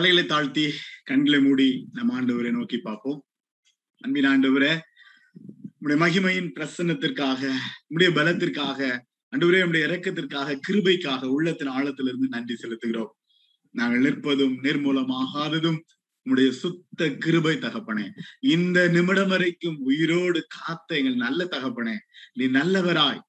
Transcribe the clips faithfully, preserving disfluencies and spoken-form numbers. தலைகளை தாழ்த்தி கண்களை மூடி நம் ஆண்டவரை நோக்கி பார்ப்போம். அன்பின் ஆண்டவரே, உடைய மகிமையின் பிரசன்னத்திற்காக, உடைய பலத்திற்காக, ஆண்டவரே உடைய இரக்கத்திற்காக, கிருபைக்காக உள்ளத்தின் ஆழத்திலிருந்து நன்றி செலுத்துகிறோம். நாங்கள் நிற்பதும் நிர்மூலமாகாததும் உடைய சுத்த கிருபை தகப்பனே. இந்த நிமிடம் வரைக்கும் உயிரோடு காத்த எங்கள் நல்ல தகப்பனே, நீ நல்லவராய்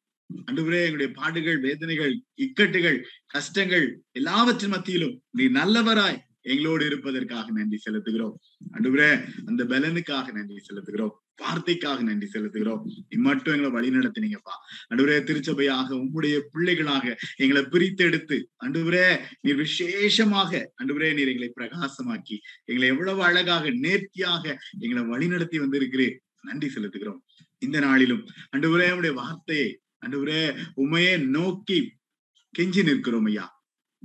ஆண்டவரே. எங்களுடைய பாடுகள், வேதனைகள், இக்கட்டுகள், கஷ்டங்கள் எல்லாவற்றின் மத்தியிலும் நீ நல்லவராய் எங்களோடு இருப்பதற்காக நன்றி செலுத்துகிறோம் ஆண்டவரே. அந்த பலனுக்காக நன்றி செலுத்துகிறோம், வார்த்தைக்காக நன்றி செலுத்துகிறோம். இம்மட்டும் எங்களை வழி நடத்தினீங்கப்பா ஆண்டவரே. திருச்சபையாக உம்முடைய பிள்ளைகளாக எங்களை பிரித்தெடுத்து ஆண்டவரே நீர் விசேஷமாக ஆண்டவரே நீர் எங்களை பிரகாசமாக்கி எங்களை எவ்வளவு அழகாக நேர்த்தியாக எங்களை வழி நடத்தி வந்திருக்கிறேன். நன்றி செலுத்துகிறோம். இந்த நாளிலும் ஆண்டவரே உடைய வார்த்தையை ஆண்டவரே உமையே நோக்கி கெஞ்சி நிற்கிறோம் ஐயா.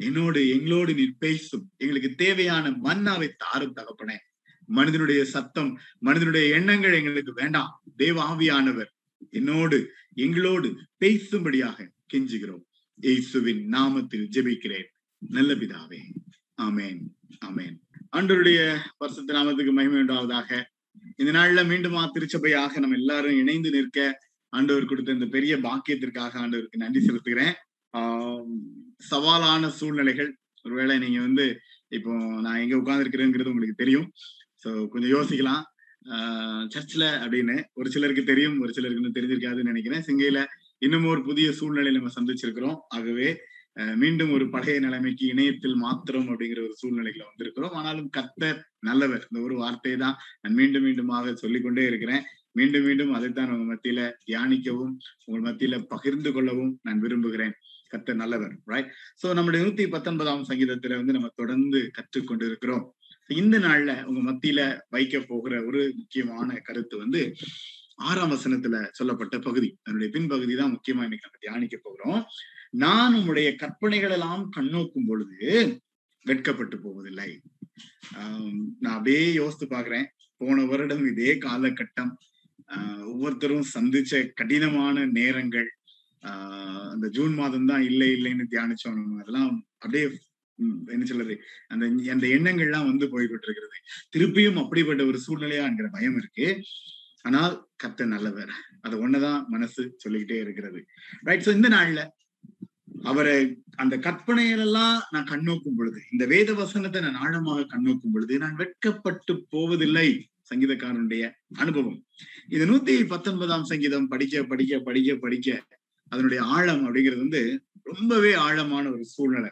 என்னோடு எங்களோடு நீர் பேசும், எங்களுக்கு தேவையான மன்னாவை தாரும் தகப்பனே. மனிதனுடைய சத்தம், மனிதனுடைய எண்ணங்கள் எங்களுக்கு வேண்டாம். தேவ ஆவியானவர் என்னோடு எங்களோடு பேசும்படியாக கெஞ்சுகிறோம். இயேசுவின் நாமத்தில் ஜெபிக்கிறேன் நல்ல பிதாவே, ஆமேன், ஆமேன். ஆண்டவருடைய பரிசுத்த நாமத்துக்கு மகிமை உண்டாவதாக. இந்த நாள்ல மீண்டும் திருச்சபையாக நம்ம எல்லாரும் இணைந்து நிற்க ஆண்டவர் கொடுத்த இந்த பெரிய பாக்கியத்திற்காக ஆண்டவருக்கு நன்றி செலுத்துகிறேன். ஆஹ் சவாலான சூழ்நிலைகள், ஒருவேளை நீங்க வந்து இப்போ நான் எங்க உட்கார்ந்துருக்கிறேங்கிறது உங்களுக்கு தெரியும். ஸோ கொஞ்சம் யோசிக்கலாம். ஆஹ் சர்ச்சில் அப்படின்னு ஒரு சிலருக்கு தெரியும், ஒரு சிலருக்கு தெரிஞ்சிருக்காதுன்னு நினைக்கிறேன். சிங்கையில இன்னமும் ஒரு புதிய சூழ்நிலை நம்ம சந்திச்சிருக்கிறோம். ஆகவே மீண்டும் ஒரு பழைய நிலைமைக்கு இணையத்தில் மாத்திரம் அப்படிங்கிற ஒரு சூழ்நிலைகளை வந்திருக்கிறோம். ஆனாலும் கர்த்தர் நல்லவர். இந்த ஒரு வார்த்தையை தான் நான் மீண்டும் மீண்டுமாக சொல்லிக்கொண்டே இருக்கிறேன். மீண்டும் மீண்டும் அதைத்தான் உங்க மத்தியில தியானிக்கவும் உங்கள் மத்தியில பகிர்ந்து கொள்ளவும் நான் விரும்புகிறேன். கர்த்தர் நல்லவர், ரைட்? சோ நம்முடைய நூத்தி பத்தொன்பதாம் சங்கீதத்துல வந்து நம்ம தொடர்ந்து கற்றுக்கொண்டு இருக்கிறோம். இந்த நாள்ல உங்க மத்தியில வைக்க போகிற ஒரு முக்கியமான கருத்து வந்து ஆறாம் வசனத்துல சொல்லப்பட்ட பகுதி, அதனுடைய பின்பகுதி தான் முக்கியமா இன்னைக்கு நம்ம தியானிக்க போகிறோம். நான் உம்முடைய கற்பனைகள் எல்லாம் கண்ணோக்கும் பொழுது வெட்கப்பட்டு போவதில்லை. ஆஹ் நான் அப்படியே யோசித்து பாக்குறேன். போன வருடம் இதே காலகட்டம் ஆஹ் ஒவ்வொருத்தரும் சந்திச்ச கடினமான நேரங்கள். ஆஹ் அந்த ஜூன் மாதம் தான் இல்லை இல்லைன்னு தியானிச்சோம். அதெல்லாம் அப்படியே என்ன சொல்றது, அந்த அந்த எண்ணங்கள்லாம் வந்து போய்கிட்டு இருக்கிறது. திருப்பியும் அப்படிப்பட்ட ஒரு சூழ்நிலையாங்கிற பயம் இருக்கு. ஆனால் கர்த்தர் நல்லவர், அது ஒண்ணுதான் மனசு சொல்லிக்கிட்டே இருக்கிறது, ரைட்? சோ இந்த நாள்ல அவரை அந்த கற்பனையிலெல்லாம் நான் கண்ணோக்கும் பொழுது, இந்த வேத வசனத்தை நான் ஆழமாக கண்ணோக்கும் பொழுது நான் வெட்கப்பட்டு போவதில்லை. சங்கீதக்காரனுடைய அனுபவம் இது. நூத்தி பத்தொன்பதாம் சங்கீதம் படிக்க படிக்க படிக்க படிக்க அதனுடைய ஆழம் அப்படிங்கிறது வந்து ரொம்பவே ஆழமான ஒரு சூழ்நிலை.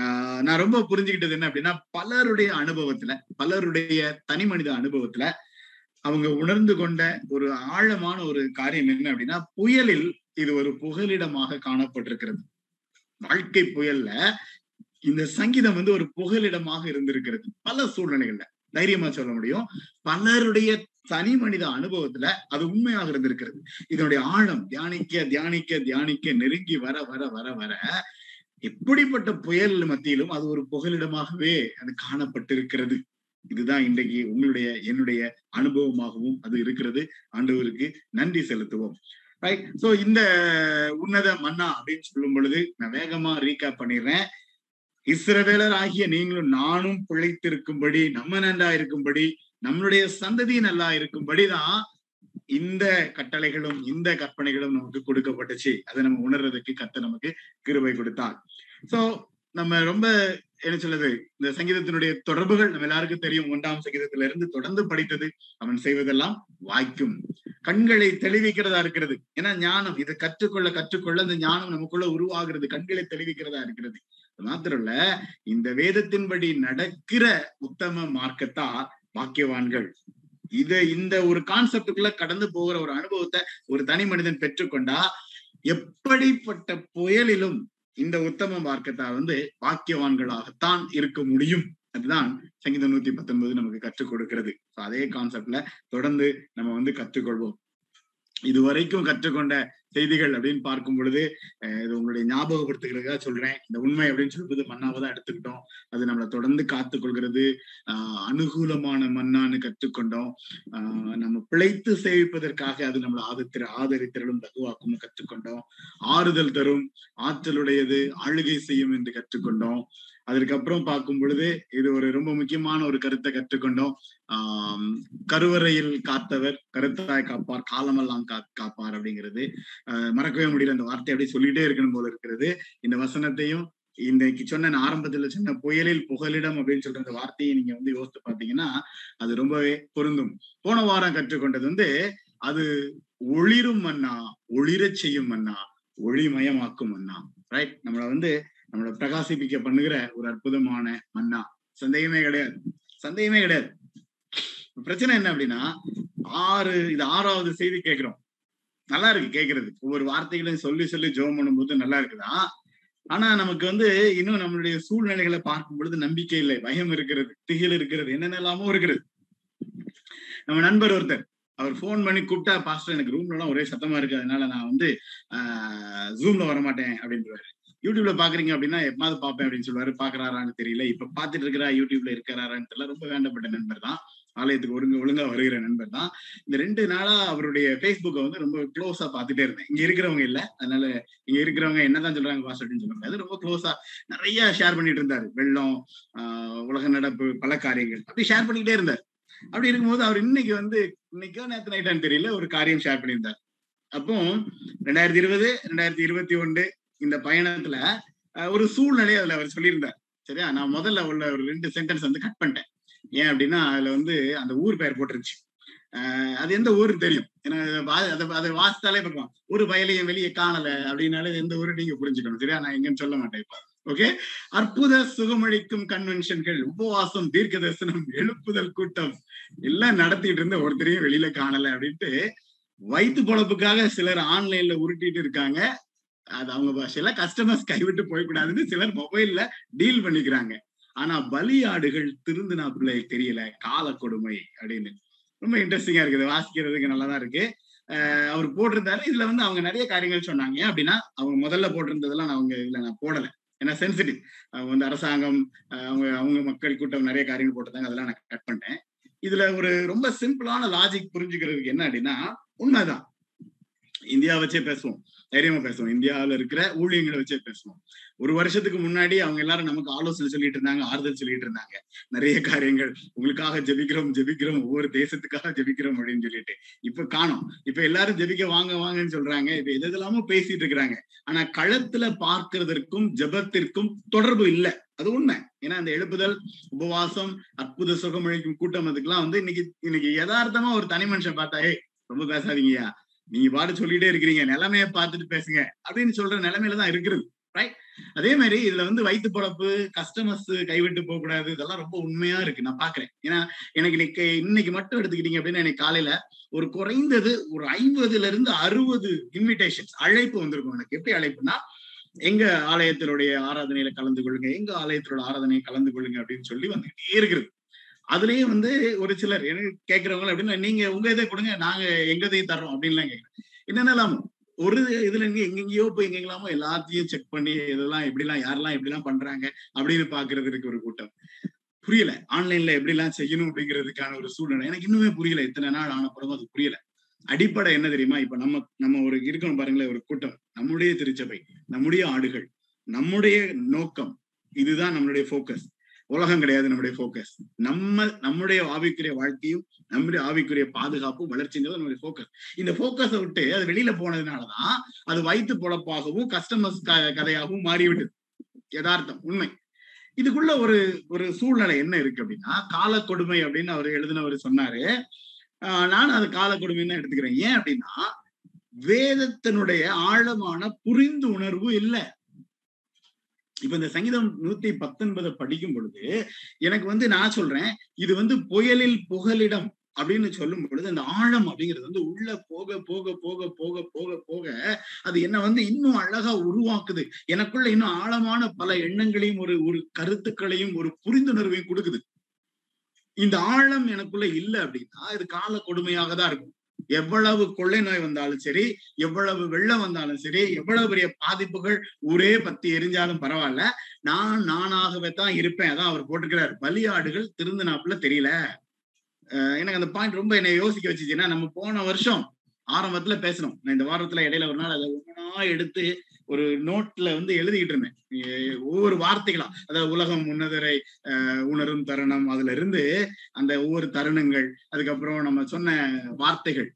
ஆஹ் நான் ரொம்ப புரிஞ்சுக்கிட்டது என்ன அப்படின்னா, பலருடைய அனுபவத்துல, பலருடைய தனி மனித அனுபவத்துல அவங்க உணர்ந்து கொண்ட ஒரு ஆழமான ஒரு காரியம் என்ன அப்படின்னா, புயலில் இது ஒரு புகலிடமாக காணப்பட்டிருக்கிறது. வாழ்க்கை புயல்ல இந்த சங்கீதம் வந்து ஒரு புகலிடமாக இருந்திருக்கிறது. பல சூழ்நிலைகள்ல தைரியமா சொல்ல முடியும், பலருடைய தனி மனித அனுபவத்துல அது உண்மையாக இருந்திருக்கிறது. இதனுடைய ஆழம் தியானிக்க தியானிக்க தியானிக்க நெருங்கி வர வர வர வர எப்படிப்பட்ட புயல் மத்தியிலும் அது ஒரு புகலிடமாகவே அது காணப்பட்டிருக்கிறது. இதுதான் இன்றைக்கு உங்களுடைய என்னுடைய அனுபவமாகவும் அது இருக்கிறது. ஆண்டவருக்கு நன்றி செலுத்துவோம், ரைட்? சோ இந்த உன்னத மன்னா அப்படின்னு சொல்லும் பொழுது நான் வேகமா ரீகேப் பண்ணிடுறேன். இஸ்ரவேலர் ஆகிய நீங்களும் நானும் பிழைத்திருக்கும்படி, நம்ம நன்றா இருக்கும்படி, நம்மளுடைய சந்ததி நல்லா இருக்கும்படிதான் இந்த கட்டளைகளும் இந்த கற்பனைகளும் நமக்கு கொடுக்கப்பட்டுச்சு. அதை நம்ம உணர்றதுக்கு கர்த்தர் நமக்கு கிருபை கொடுத்தார். சோ நம்ம ரொம்ப என்ன சொல்லுது, இந்த சங்கீதத்தினுடைய தொடர்புகள் நம்ம எல்லாருக்கும் தெரியும். ஒன்றாம் சங்கீதத்துல இருந்து தொடர்ந்து படித்தது, அவன் செய்வதெல்லாம் வாய்க்கும், கண்களை தெளிவிக்கிறதா இருக்கிறது. ஏன்னா ஞானம் இதை கற்றுக்கொள்ள கற்றுக்கொள்ள இந்த ஞானம் நமக்குள்ள உருவாகிறது, கண்களை தெளிவிக்கிறதா இருக்கிறது. மாத்திரம் இல்ல, இந்த வேதத்தின்படி நடக்கிற உத்தம மார்க்கத்தார் பாக்கியவான்கள். இதை இந்த ஒரு கான்செப்டுக்குள்ள கடந்து போகிற ஒரு அனுபவத்தை ஒரு தனி மனிதன் பெற்றுக்கொண்டா எப்படிப்பட்ட புயலிலும் இந்த உத்தம மார்க்கத்தார் வந்து பாக்கியவான்களாகத்தான் இருக்க முடியும். அதுதான் சங்கீதம் நூத்தி பத்தொன்பது நமக்கு கற்றுக் கொடுக்கிறது. அதே கான்செப்ட்ல தொடர்ந்து நம்ம வந்து கற்றுக்கொள்வோம். இதுவரைக்கும் கற்றுக்கொண்ட செய்திகள் அப்படின்னு பார்க்கும் பொழுது, இது உங்களுடைய ஞாபகப்படுத்துகிறதுக்காக சொல்றேன். இந்த உண்மை அப்படின்னு சொல்லும்போது மன்னாவதான் எடுத்துக்கிட்டோம். அது நம்மளை தொடர்ந்து காத்து கொள்கிறது. ஆஹ் அனுகூலமான மன்னான்னு கற்றுக்கொண்டோம். ஆஹ் நம்ம பிழைத்து சேவிப்பதற்காக அது நம்மளை ஆதரித்திர ஆதரித்திரலும் தகுவாக்கும்னு கற்றுக்கொண்டோம். ஆறுதல் தரும், ஆற்றலுடையது, ஆளுகை செய்யும் என்று கற்றுக்கொண்டோம். அதற்கப்புறம் பார்க்கும் பொழுது இது ஒரு ரொம்ப முக்கியமான ஒரு கருத்தை கற்றுக்கொண்டோம். ஆஹ் கருவறையில் காத்தவர் கருத்தாய் காப்பார், காலமெல்லாம் கா காப்பார் அப்படிங்கிறது அஹ் மறக்கவே முடியல. அந்த வார்த்தை அப்படியே சொல்லிட்டே இருக்கணும் போல இருக்கிறது. இந்த வசனத்தையும் இன்னைக்கு சொன்ன ஆரம்பத்துல சொன்ன புயலில் புகலிடம் அப்படின்னு சொல்ற அந்த வார்த்தையை நீங்க வந்து யோசித்து பாத்தீங்கன்னா அது ரொம்பவே பொருந்தும். போன வாரம் கற்றுக்கொண்டது வந்து அது ஒளிரும் மன்னா, ஒளிரச் செய்யும் மன்னா, ஒளிமயமாக்கும் மன்னா, ரைட்? நம்மளை வந்து நம்மளை பிரகாசிப்பிக்க பண்ணுகிற ஒரு அற்புதமான மன்னா, சந்தேகமே கிடையாது, சந்தேகமே கிடையாது. பிரச்சனை என்ன அப்படின்னா, ஆறு இது ஆறாவது செய்தி கேட்கிறோம், நல்லா இருக்கு கேட்கறது, ஒவ்வொரு வார்த்தைகளையும் சொல்லி சொல்லி ஜெபம் பண்ணும்போது நல்லா இருக்குதான். ஆனா நமக்கு வந்து இன்னும் நம்மளுடைய சூழ்நிலைகளை பார்க்கும் பொழுது நம்பிக்கை இல்லை, பயம் இருக்கிறது, திகில் இருக்கிறது, என்னென்னலாமோ இருக்கிறது. நம்ம நண்பர் ஒருத்தர் அவர் போன் பண்ணி கூப்பிட்டா, பாஸ்டர் எனக்கு ரூம்ல எல்லாம் ஒரே சத்தமா இருக்கு, அதனால நான் வந்து ஆஹ் ஜூம்ல வரமாட்டேன் அப்படின்றாரு. யூடியூப்ல பாக்குறீங்க அப்படின்னா எப்பமாவது பாப்பேன் அப்படின்னு சொல்லுவாரு. பாக்குறாரான்னு தெரியல, இப்ப பாத்துட்டு இருக்கிறா யூடியூப்ல இருக்கிறாரான்னு தெரியல. ரொம்ப வேண்டப்பட்ட நண்பர் தான், ஆலயத்துக்கு ஒழுங்க ஒழுங்கா வருகிற நண்பர் தான். இந்த ரெண்டு நாளா அவருடைய பேஸ்புக்கை வந்து ரொம்ப க்ளோஸா பாத்துட்டே இருந்தேன். இங்க இருக்கிறவங்க இல்ல, அதனால இங்க இருக்கிறவங்க என்னதான் சொல்றாங்க பாஸ்டர் அப்படின்னு சொல்றாங்க, அது ரொம்ப க்ளோஸா நிறைய ஷேர் பண்ணிட்டு இருந்தாரு. வெள்ளம், ஆஹ் உலக நடப்பு, பல காரியங்கள் அப்படி ஷேர் பண்ணிக்கிட்டே இருந்தார். அப்படி இருக்கும்போது அவர் இன்னைக்கு வந்து இன்னைக்கோ நேற்று நைட்டான்னு தெரியல ஒரு காரியம் ஷேர் பண்ணியிருந்தார். அப்போ ரெண்டாயிரத்தி இருபது ரெண்டாயிரத்தி இருபத்தி ஒன்று இந்த பயணத்துல ஒரு சூழ்நிலை அதுல அவர் சொல்லியிருந்தார். சரியா, நான் முதல்ல உள்ள ஒரு ரெண்டு சென்டென்ஸ் வந்து கட் பண்ணிட்டேன். ஏன் அப்படின்னா அதுல வந்து அந்த ஊர் பெயர் போட்டுருச்சு. ஆஹ் அது எந்த ஊருன்னு தெரியும், ஏன்னா அதை அதை வாசித்தாலே பார்க்கலாம். ஒரு வயலையும் வெளியே காணலை அப்படின்னாலே எந்த ஊரு நீங்க புரிஞ்சுக்கணும். சரியா, நான் எங்கன்னு சொல்ல மாட்டேன் இப்போ. ஓகே, அற்புத சுகமளிக்கும் கன்வென்ஷன்கள், உபவாசம், தீர்க்க தரிசனம், எழுப்புதல் கூட்டம் எல்லாம் நடத்திட்டு இருந்த ஒருத்தரையும் வெளியில காணலை அப்படின்ட்டு வயிற்று பொழப்புக்காக சிலர் ஆன்லைன்ல உருட்டிட்டு இருக்காங்க. அது அவங்க பாஷையில கஸ்டமர்ஸ் கைவிட்டு போயிடக்கூடாதுன்னு சிலர் மொபைல்ல டீல் பண்ணிக்கிறாங்க. ஆனா பலியாடுகள் திருந்தினா பிள்ளைக்கு தெரியல, கால கொடுமை அப்படின்னு ரொம்ப இன்ட்ரெஸ்டிங்கா இருக்குது, வாசிக்கிறதுக்கு நல்லாதான் இருக்கு. அஹ் அவர் போட்டிருந்தாரு. இதுல வந்து அவங்க நிறைய காரியங்கள் சொன்னாங்க. அப்படின்னா அவங்க முதல்ல போட்டிருந்ததெல்லாம் அவங்க இதுல நான் போடல, ஏன்னா சென்சிட்டிவ். அவங்க வந்து அரசாங்கம், அவங்க அவங்க மக்கள் கூட்டம் நிறைய காரியங்கள் போட்டிருந்தாங்க, அதெல்லாம் நான் கட் பண்ணேன். இதுல ஒரு ரொம்ப சிம்பிளான லாஜிக் புரிஞ்சுக்கிறதுக்கு என்ன அப்படின்னா, உண்மைதான், இந்தியா வச்சே பேசுவோம், தைரியமா பேசுவோம், இந்தியாவில இருக்கிற ஊழியங்களை வச்சே பேசுவோம். ஒரு வருஷத்துக்கு முன்னாடி அவங்க எல்லாரும் நமக்கு ஆலோசனை சொல்லிட்டு இருந்தாங்க, ஆறுதல் சொல்லிட்டு இருந்தாங்க, நிறைய காரியங்கள் உங்களுக்காக ஜெபிக்கிறோம் ஜெபிக்கிறோம் ஒவ்வொரு தேசத்துக்காக ஜெபிக்கிறோம் அப்படின்னு சொல்லிட்டு. இப்ப காணோம், இப்ப எல்லாரும் ஜெபிக்க வாங்க வாங்கன்னு சொல்றாங்க, இப்ப எது எல்லாமோ பேசிட்டு இருக்கிறாங்க. ஆனா களத்துல பார்க்கிறதற்கும் ஜெபத்திற்கும் தொடர்பு இல்லை, அது உண்மை. ஏன்னா அந்த எழுப்புதல், உபவாசம், அற்புத சுகமளிக்கும் கூட்டம், அதுக்கெல்லாம் வந்து இன்னைக்கு இன்னைக்கு யதார்த்தமா ஒரு தனி மனுஷன் பார்த்தா, ஏய் ரொம்ப பேசாதீங்கயா, நீங்க பாடு சொல்லிட்டே இருக்கிறீங்க, நிலைமைய பார்த்துட்டு பேசுங்க அப்படின்னு சொல்ற நிலைமையிலதான் இருக்கிறது, ரைட்? அதே மாதிரி இதுல வந்து வயிற்று பொழப்பு, கஸ்டமர்ஸ் கைவிட்டு போக கூடாது, இதெல்லாம் ரொம்ப உண்மையா இருக்கு, நான் பாக்குறேன். ஏன்னா எனக்கு இன்னைக்கு இன்னைக்கு மட்டும் எடுத்துக்கிட்டீங்க அப்படின்னா எனக்கு காலையில ஒரு குறைந்தது ஒரு ஐம்பதுல இருந்து அறுபது இன்விடேஷன்ஸ், அழைப்பு வந்திருக்கும் எனக்கு. எப்படி அழைப்புன்னா, எங்க ஆலயத்தினுடைய ஆராதனையில கலந்து கொள்ளுங்க, எங்க ஆலயத்தினோட ஆராதனையை கலந்து கொள்ளுங்க அப்படின்னு சொல்லி வந்துகிட்டே இருக்கிறது. அதுலயும் வந்து ஒரு சிலர் எனக்கு கேட்கிறவங்க அப்படின்னா, நீங்க உங்க இதை கொடுங்க, நாங்க எங்கதையும் தர்றோம் அப்படின்லாம் கேட்கிறேன். என்னென்னலாமோ ஒரு இதுல இருந்து எங்கெங்கயோ போய் எங்கெங்கலாமோ எல்லாத்தையும் செக் பண்ணி இதெல்லாம் எப்படிலாம் யாரெல்லாம் எப்படிலாம் பண்றாங்க அப்படின்னு பாக்குறதுக்கு ஒரு கூட்டம். புரியல ஆன்லைன்ல எப்படிலாம் செய்யணும் அப்படிங்கிறதுக்கான ஒரு சூழ்நிலை எனக்கு இன்னுமே புரியல, இத்தனை நாள் ஆனப்புறமும் அது புரியல. அடிப்படை என்ன தெரியுமா, இப்ப நம்ம நம்ம ஒரு இருக்கணும் பாருங்களேன், ஒரு கூட்டம், நம்முடைய திருச்சபை, நம்முடைய ஆடுகள், நம்முடைய நோக்கம், இதுதான் நம்மளுடைய போக்கஸ். உலகம் கிடையாது நம்முடைய போக்கஸ். நம்ம நம்முடைய ஆவிக்குரிய வாழ்க்கையும் நம்முடைய ஆவிக்குரிய பாதுகாப்பும் வளர்ச்சிங்கிறது நம்மளுடைய போக்கஸ். இந்த போக்கஸை விட்டு அது வெளியில போனதுனாலதான் அது வயிற்று பொழப்பாகவும் கஸ்டமர்ஸ் கதையாகவும் மாறிவிட்டது, யதார்த்தம், உண்மை. இதுக்குள்ள ஒரு ஒரு சூழ்நிலை என்ன இருக்கு அப்படின்னா, கால கொடுமை அப்படின்னு அவர் எழுதினவர் சொன்னாரு. ஆஹ் நான் அது கால கொடுமைன்னு தான் எடுத்துக்கிறேன். ஏன் அப்படின்னா, வேதத்தினுடைய ஆழமான புரிந்து உணர்வு இல்லை. இப்ப இந்த சங்கீதம் நூத்தி பத்தொன்பதை படிக்கும் பொழுது எனக்கு வந்து நான் சொல்றேன், இது வந்து புயலில் புகலிடம் அப்படின்னு சொல்லும் பொழுது அந்த ஆழம் அப்படிங்கிறது வந்து உள்ள போக போக போக போக போக போக அது என்ன வந்து இன்னும் அழகா உருவாக்குது, எனக்குள்ள இன்னும் ஆழமான பல எண்ணங்களையும் ஒரு ஒரு கருத்துக்களையும் ஒரு புரிந்துணர்வையும் கொடுக்குது. இந்த ஆழம் எனக்குள்ள இல்லை அப்படின்னா இது கால கொடுமையாக தான் இருக்கும். எவ்வளவு கொள்ளை நோய் வந்தாலும் சரி, எவ்வளவு வெள்ளம் வந்தாலும் சரி, எவ்வளவு பெரிய பாதிப்புகள் ஊரே பத்தி எரிஞ்சாலும் பரவாயில்ல, நான் நானாகவே தான் இருப்பேன். அதான் அவர் போட்டிருக்கிறார், பலியாடுகள் திருந்தினாப்புல தெரியல. அஹ் எனக்கு அந்த பாயிண்ட் ரொம்ப என்னை யோசிக்க வச்சுச்சுன்னா, நம்ம போன வருஷம் ஆரம்பத்துல பேசணும், நான் இந்த வாரத்துல இடையில ஒரு நாள் அதை ஒன்னா எடுத்து ஒரு நோட்ல வந்து எழுதிக்கிட்டு இருந்தேன் ஒவ்வொரு வார்த்தைகளா. அதாவது உலகம் முன்னதரை உணரும் தருணம், அதுல இருந்து அந்த ஒவ்வொரு தருணங்கள், அதுக்கப்புறம் நம்ம சொன்ன வார்த்தைகள்,